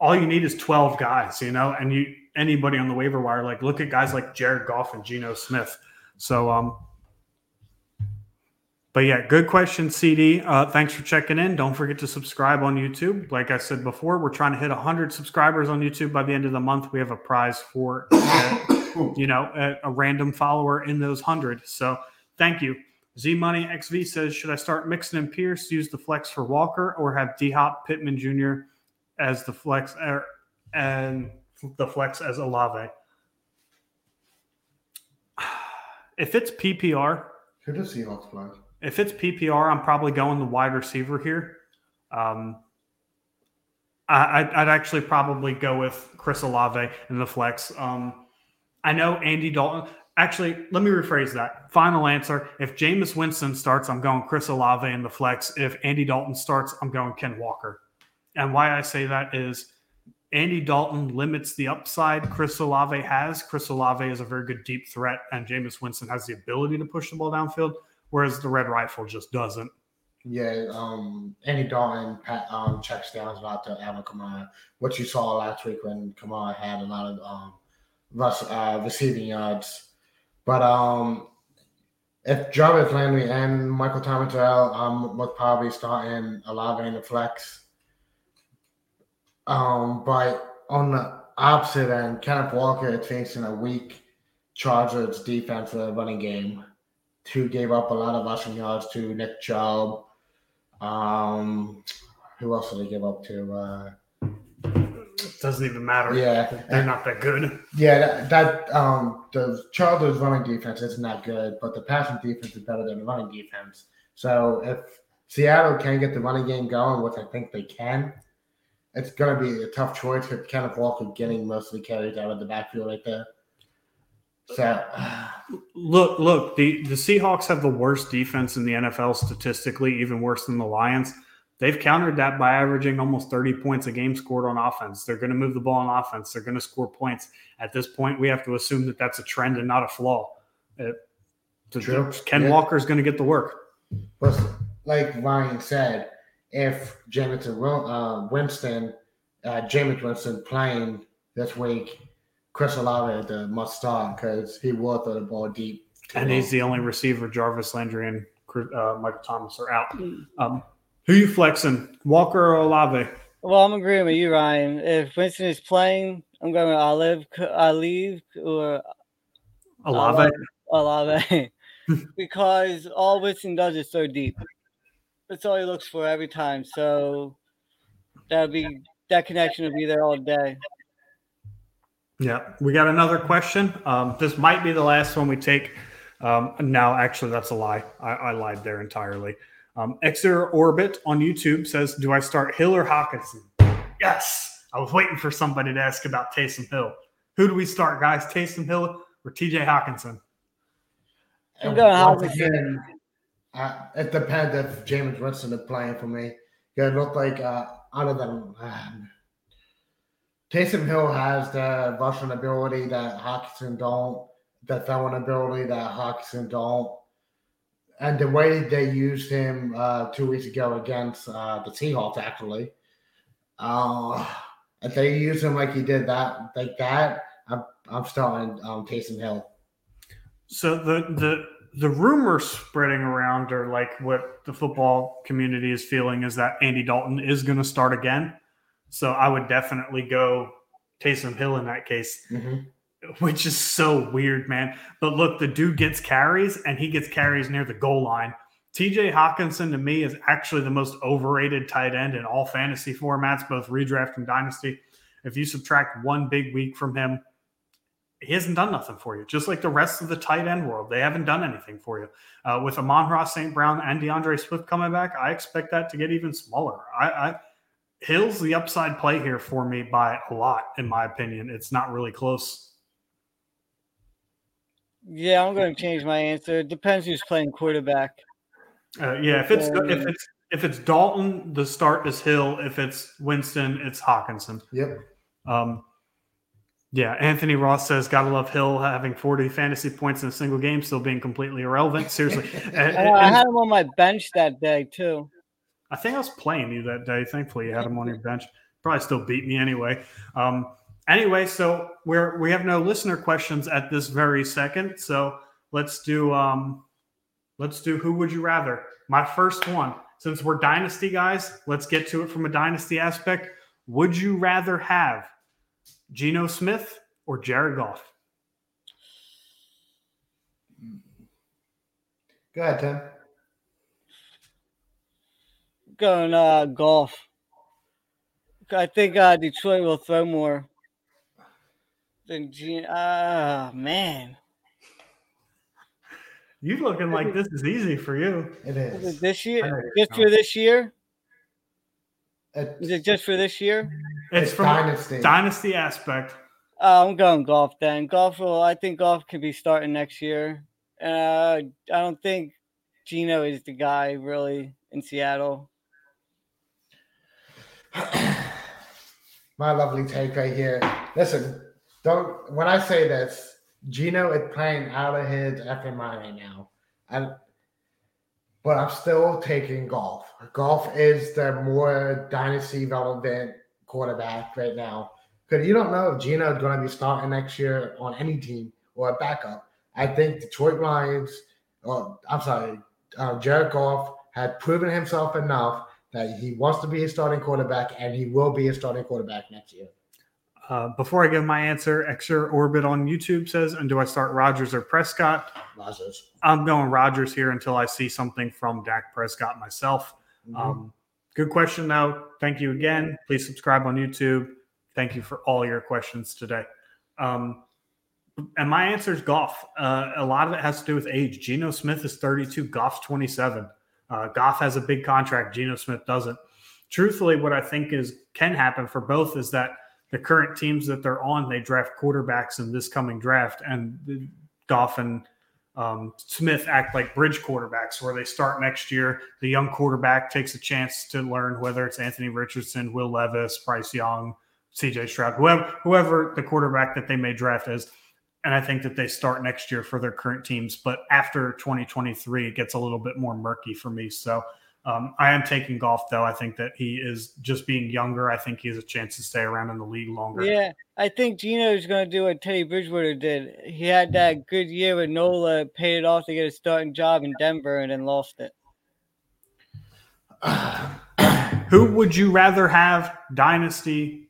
all you need is 12 guys, you know, and you anybody on the waiver wire. Like, look at guys like Jared Goff and Geno Smith. So, but yeah, good question, CD. Thanks for checking in. Don't forget to subscribe on YouTube. Like I said before, we're trying to hit 100 subscribers on YouTube by the end of the month. We have a prize for you know, a random follower in those 100. So thank you. Z Money XV says, should I start Mixon and Pierce, use the flex for Walker, or have D Hop Pittman Jr. as the flex and the flex as Olave? If it's PPR, who does Seahawks play? If it's PPR, I'm probably going the wide receiver here. I'd actually probably go with Chris Olave in the flex. I know Andy Dalton. Actually, let me rephrase that. Final answer. If Jameis Winston starts, I'm going Chris Olave in the flex. If Andy Dalton starts, I'm going Ken Walker. And why I say that is Andy Dalton limits the upside Chris Olave has. Chris Olave is a very good deep threat, and Jameis Winston has the ability to push the ball downfield, whereas the Red Rifle just doesn't. Yeah, Andy Dalton checks downs a lot to Alvin Kamara. What you saw last week when Kamara had a lot of receiving yards. But if Jarvis Landry and Michael Thomas would probably start in Olave in the flex. But on the opposite end, Kenneth Walker is facing a weak Chargers defense for the running game, who gave up a lot of rushing yards to Nick Chubb. Who else did they give up to? It doesn't even matter. Yeah. They're not that good. Yeah, the Chargers running defense is not good, but the passing defense is better than the running defense. So if Seattle can get the running game going, which I think they can, it's going to be a tough choice for Kenneth Walker getting most of the carries out of the backfield right there. So look, the Seahawks have the worst defense in the NFL statistically, even worse than the Lions. They've countered that by averaging almost 30 points a game scored on offense. They're going to move the ball on offense. They're going to score points. At this point, we have to assume that that's a trend and not a flaw. Ken Walker's going to get the work. But like Ryan said, if Jameis Winston playing this week, Chris Olave is the must start because he will throw the ball deep. And he's the only receiver. Jarvis Landry and Michael Thomas are out. Who you flexing, Walker or Olave? Well, I'm agreeing with you, Ryan. If Winston is playing, I'm going with Olive or Olave. Because all Winston does is throw deep. That's all he looks for every time. So that connection will be there all day. Yeah, we got another question. This might be the last one we take. No, actually, that's a lie. I lied there entirely. Exeter Orbit on YouTube says, do I start Hill or Hockenson? Yes! I was waiting for somebody to ask about Taysom Hill. Who do we start, guys? Taysom Hill or TJ Hockenson? I'm going Hockenson. It depends if Jameis Winston is playing for me. Yeah, it looked like other than Taysom Hill has the rushing ability that Hockenson don't, the throwing ability that Hockenson don't. And the way they used him 2 weeks ago against the Seahawks, actually, if they used him like he did that, I'm starting Taysom Hill. So the rumors spreading around are like what the football community is feeling is that Andy Dalton is going to start again. So I would definitely go Taysom Hill in that case, which is so weird, man. But look, the dude gets carries, and he gets carries near the goal line. TJ Hawkinson, to me, is actually the most overrated tight end in all fantasy formats, both redraft and dynasty. If you subtract one big week from him, he hasn't done nothing for you. Just like the rest of the tight end world, they haven't done anything for you. With Amon-Ra St. Brown and DeAndre Swift coming back, I expect that to get even smaller. Hill's the upside play here for me by a lot, in my opinion. It's not really close. Yeah, I'm going to change my answer. It depends who's playing quarterback. Yeah, if it's Dalton, the start is Hill. If it's Winston, it's Hawkinson. Yep. Yeah, Anthony Ross says, gotta love Hill having 40 fantasy points in a single game, still being completely irrelevant. Seriously. I had him on my bench that day, too. I think I was playing you that day. Thankfully, you had him on your bench. Probably still beat me anyway. Anyway, so we have no listener questions at this very second. So let's do who would you rather? My first one. Since we're dynasty guys, let's get to it from a dynasty aspect. Would you rather have Geno Smith or Jared Goff? Go ahead, Tim. Going Goff. I think Detroit will throw more than Geno. Man. You looking like this is easy for you. It is. Is it this year? Just for this year? Is it just for this year? It's from dynasty aspect. I'm going Goff then. I think Goff could be starting next year. I don't think Geno is the guy really in Seattle. My lovely take right here. Listen, don't when I say this, Geno is playing out of his effing mind right now. But I'm still taking Goff. Goff is the more dynasty relevant quarterback right now. Because you don't know if Geno is going to be starting next year on any team or a backup. I think Jared Goff had proven himself enough that he wants to be a starting quarterback, and he will be a starting quarterback next year. Before I give my answer, Xer Orbit on YouTube says, and do I start Rodgers or Prescott? Rodgers. I'm going Rodgers here until I see something from Dak Prescott myself. Good question, though. Thank you again. Please subscribe on YouTube. Thank you for all your questions today. And my answer is Goff. A lot of it has to do with age. Geno Smith is 32. Goff's 27. Goff has a big contract. Geno Smith doesn't. Truthfully, what I think can happen for both is that the current teams that they're on, they draft quarterbacks in this coming draft, and Goff and Smith act like bridge quarterbacks where they start next year. The young quarterback takes a chance to learn, whether it's Anthony Richardson, Will Levis, Bryce Young, CJ Stroud, whoever the quarterback that they may draft is. And I think that they start next year for their current teams. But after 2023, it gets a little bit more murky for me. So I am taking Goff, though. I think that he is just being younger. I think he has a chance to stay around in the league longer. Yeah, I think Geno is going to do what Teddy Bridgewater did. He had that good year with Nola, paid it off to get a starting job in Denver, and then lost it. Who would you rather have, dynasty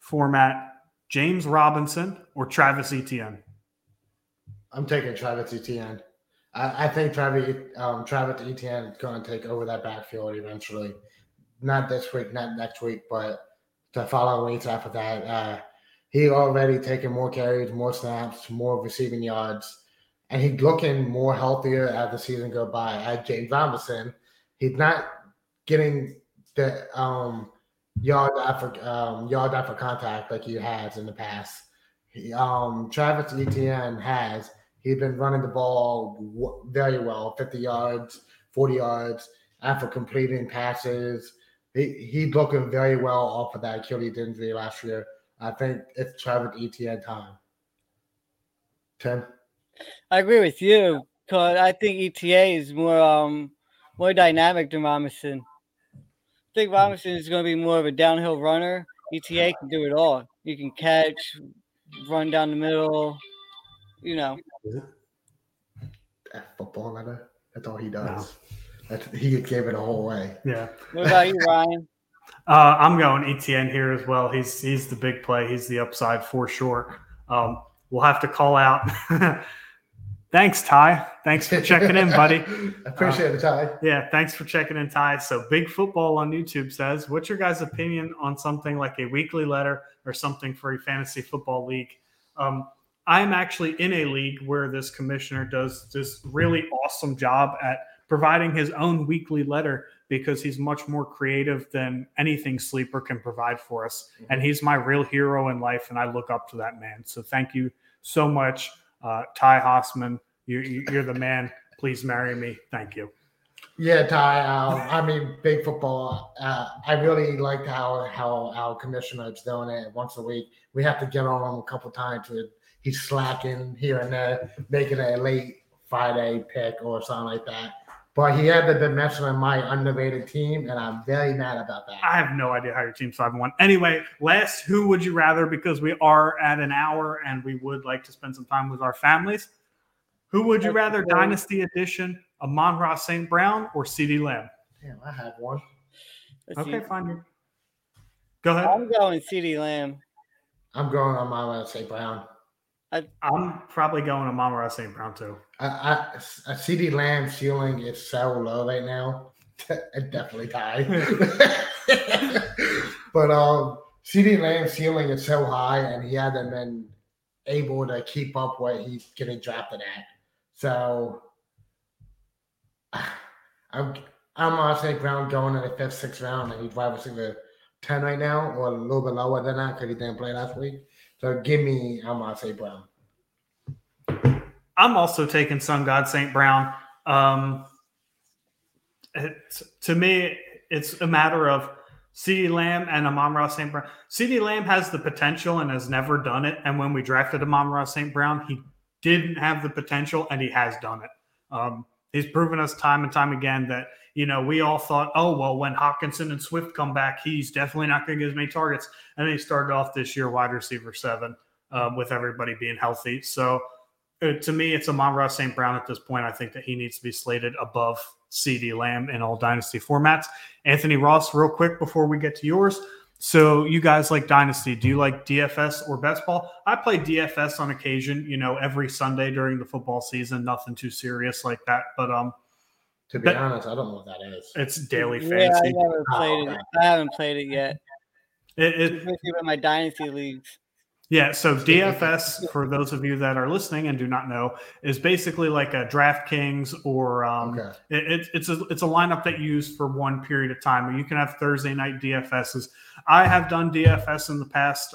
format, James Robinson or Travis Etienne? I'm taking Travis Etienne. I think Travis Etienne is going to take over that backfield eventually. Not this week, not next week, but the following weeks after that. He already taking more carries, more snaps, more receiving yards, and he's looking more healthier as the season goes by. At James Robinson, he's not getting the yard after contact like he has in the past. Travis Etienne has. He's been running the ball very well, 50 yards, 40 yards, after completing passes. He's looking very well off of that Achilles injury last year. I think it's Travis Etienne time. Tim? I agree with you, because I think ETA is more dynamic than Robinson. I think Robinson is going to be more of a downhill runner. ETA can do it all. You can catch, run down the middle, you know. That football letter, that's all he does. No. He gave it a whole way. Yeah. What about you, Ryan? I'm going ETN here as well. He's the big play. He's the upside for sure. We'll have to call out. Thanks, Ty. Thanks for checking in, buddy. I appreciate it, Ty. Yeah, thanks for checking in, Ty. So Big Football on YouTube says, what's your guys' opinion on something like a weekly letter or something for a fantasy football league? I'm actually in a league where this commissioner does this really awesome job at providing his own weekly letter because he's much more creative than anything Sleeper can provide for us. And he's my real hero in life, and I look up to that man. So thank you so much, Ty Hossman. You're the man. Please marry me. Thank you. Yeah, Ty. I mean, Big Football. I really liked how our commissioner is doing it once a week. We have to get on him a couple times. He's slacking here and there, making a late Friday pick or something like that. But he had the dimension of my underrated team, and I'm very mad about that. I have no idea how your team's 5-1. Anyway, last, who would you rather? Because we are at an hour, and we would like to spend some time with our families. Who would you rather, Dynasty Edition, Amon-Ra St. Brown or CeeDee Lamb? Damn, I had one. Okay, fine. Go ahead. I'm going CeeDee Lamb. I'm going Amon-Ra St. Brown. I'm probably going to Amon-Ra St. Brown, too. CeeDee Lamb's ceiling is so low right now. It definitely tied. But CeeDee Lamb's ceiling is so high, and he hasn't been able to keep up where he's getting drafted at. So I'm on St. Brown going in the 5th, 6th round, and he's probably sitting 10 right now, or a little bit lower than that because he didn't play last week. So give me Amon-Ra Brown. I'm also taking Sun God St. Brown. To me, it's a matter of CeeDee Lamb and Amon-Ra St. Brown. CeeDee Lamb has the potential and has never done it. And when we drafted Amon-Ra St. Brown, he didn't have the potential, and he has done it. He's proven us time and time again that, you know, we all thought, oh, well, when Hawkinson and Swift come back, he's definitely not going to get as many targets. And then he started off this year wide receiver 7 with everybody being healthy. So to me, it's Amon-Ra St. Brown at this point. I think that he needs to be slated above CeeDee Lamb in all dynasty formats. Anthony Ross, real quick before we get to yours. So you guys like dynasty. Do you like DFS or best ball? I play DFS on occasion, you know, every Sunday during the football season. Nothing too serious like that. But to be honest, I don't know what that is. It's daily fantasy. Yeah, I haven't played it yet. It's about my dynasty leagues. Yeah, so DFS, for those of you that are listening and do not know, is basically like a DraftKings or okay. It's a lineup that you use for one period of time. And you can have Thursday night DFSs. I have done DFS in the past.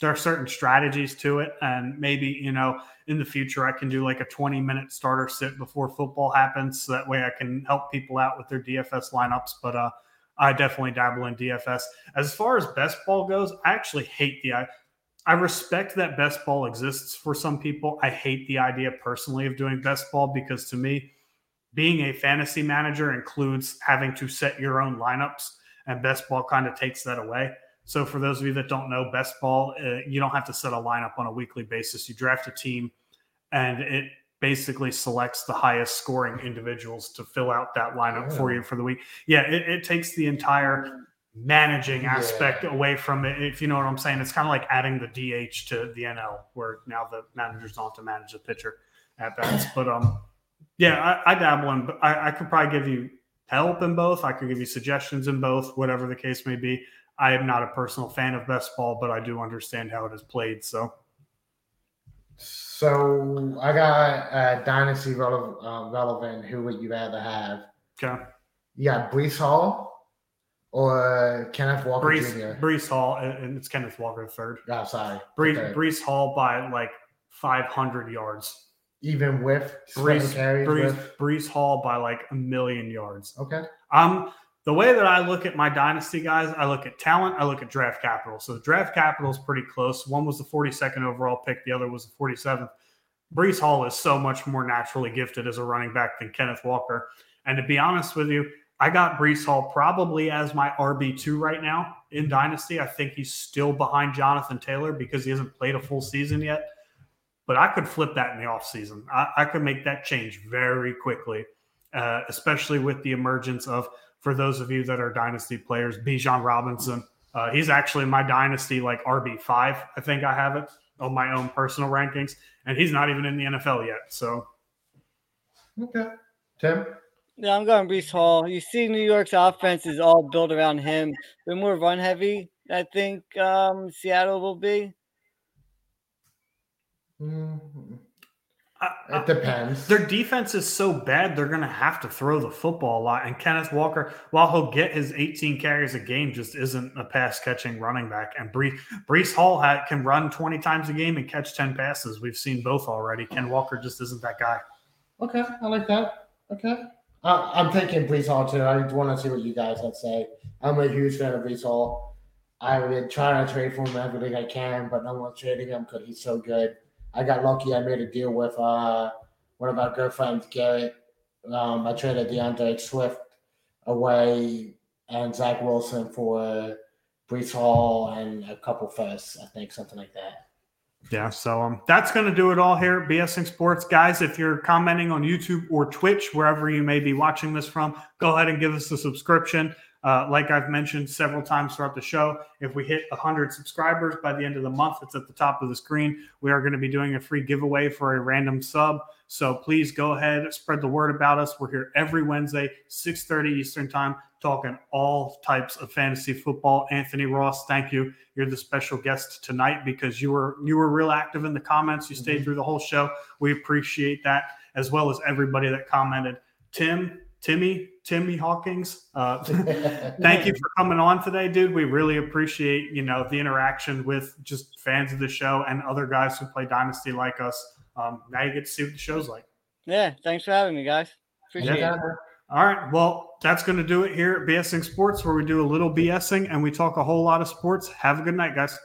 There are certain strategies to it, and maybe, you know, in the future I can do like a 20-minute starter sit before football happens. So that way I can help people out with their DFS lineups. But I definitely dabble in DFS. As far as best ball goes, I actually hate the – I respect that best ball exists for some people. I hate the idea personally of doing best ball because to me, being a fantasy manager includes having to set your own lineups, and best ball kind of takes that away. So for those of you that don't know, best ball, you don't have to set a lineup on a weekly basis. You draft a team, and it basically selects the highest scoring individuals to fill out that lineup for you for the week. Yeah, it takes the entire managing aspect away from it, if you know what I'm saying. It's kind of like adding the DH to the NL, where now the managers don't have to manage the pitcher at bats. But I dabble in, but I could probably give you help in both. I could give you suggestions in both, whatever the case may be. I am not a personal fan of best ball, but I do understand how it is played. So I got dynasty relevant. Who would you rather have? Okay. Yeah, Breece Hall or Kenneth Walker Jr. Breece Hall, and it's Kenneth Walker III. Oh, sorry. Breece Hall by like 500 yards. Even with Breece Hall by like 1,000,000 yards. Okay. The way that I look at my dynasty guys, I look at talent, I look at draft capital. So the draft capital is pretty close. One was the 42nd overall pick, the other was the 47th. Breece Hall is so much more naturally gifted as a running back than Kenneth Walker. And to be honest with you, I got Breece Hall probably as my RB2 right now in Dynasty. I think he's still behind Jonathan Taylor because he hasn't played a full season yet. But I could flip that in the offseason. I could make that change very quickly, especially with the emergence of, for those of you that are Dynasty players, Bijan Robinson. He's actually my Dynasty like RB5. I think I have it on my own personal rankings. And he's not even in the NFL yet. So, okay. Tim? Yeah, I'm going Breece Hall. You see New York's offense is all built around him. They're more run-heavy, I think Seattle will be. Mm-hmm. It depends. Their defense is so bad, they're going to have to throw the football a lot. And Kenneth Walker, while he'll get his 18 carries a game, just isn't a pass-catching running back. And Breece Hall can run 20 times a game and catch 10 passes. We've seen both already. Ken Walker just isn't that guy. Okay, I like that. Okay. I'm taking Breece Hall, too. I want to see what you guys have to say. I'm a huge fan of Breece Hall. I've been trying to trade for him everything I can, but no one's trading him because he's so good. I got lucky. I made a deal with one of our good friends, Garrett. I traded DeAndre Swift away and Zach Wilson for Breece Hall and a couple firsts, I think, something like that. Yeah, so that's going to do it all here at BSing Sports. Guys, if you're commenting on YouTube or Twitch, wherever you may be watching this from, go ahead and give us a subscription. Like I've mentioned several times throughout the show, if we hit 100 subscribers by the end of the month, it's at the top of the screen. We are going to be doing a free giveaway for a random sub. So please go ahead, spread the word about us. We're here every Wednesday, 6:30 Eastern time, talking all types of fantasy football. Anthony Ross, thank you. You're the special guest tonight because you were real active in the comments. You stayed through the whole show. We appreciate that, as well as everybody that commented. Timmy Hawkins, thank you for coming on today, dude. We really appreciate, the interaction with just fans of the show and other guys who play Dynasty like us. Now you get to see what the show's like. Yeah, thanks for having me, guys. Appreciate it. All right, well, that's going to do it here at BSing Sports, where we do a little BSing and we talk a whole lot of sports. Have a good night, guys.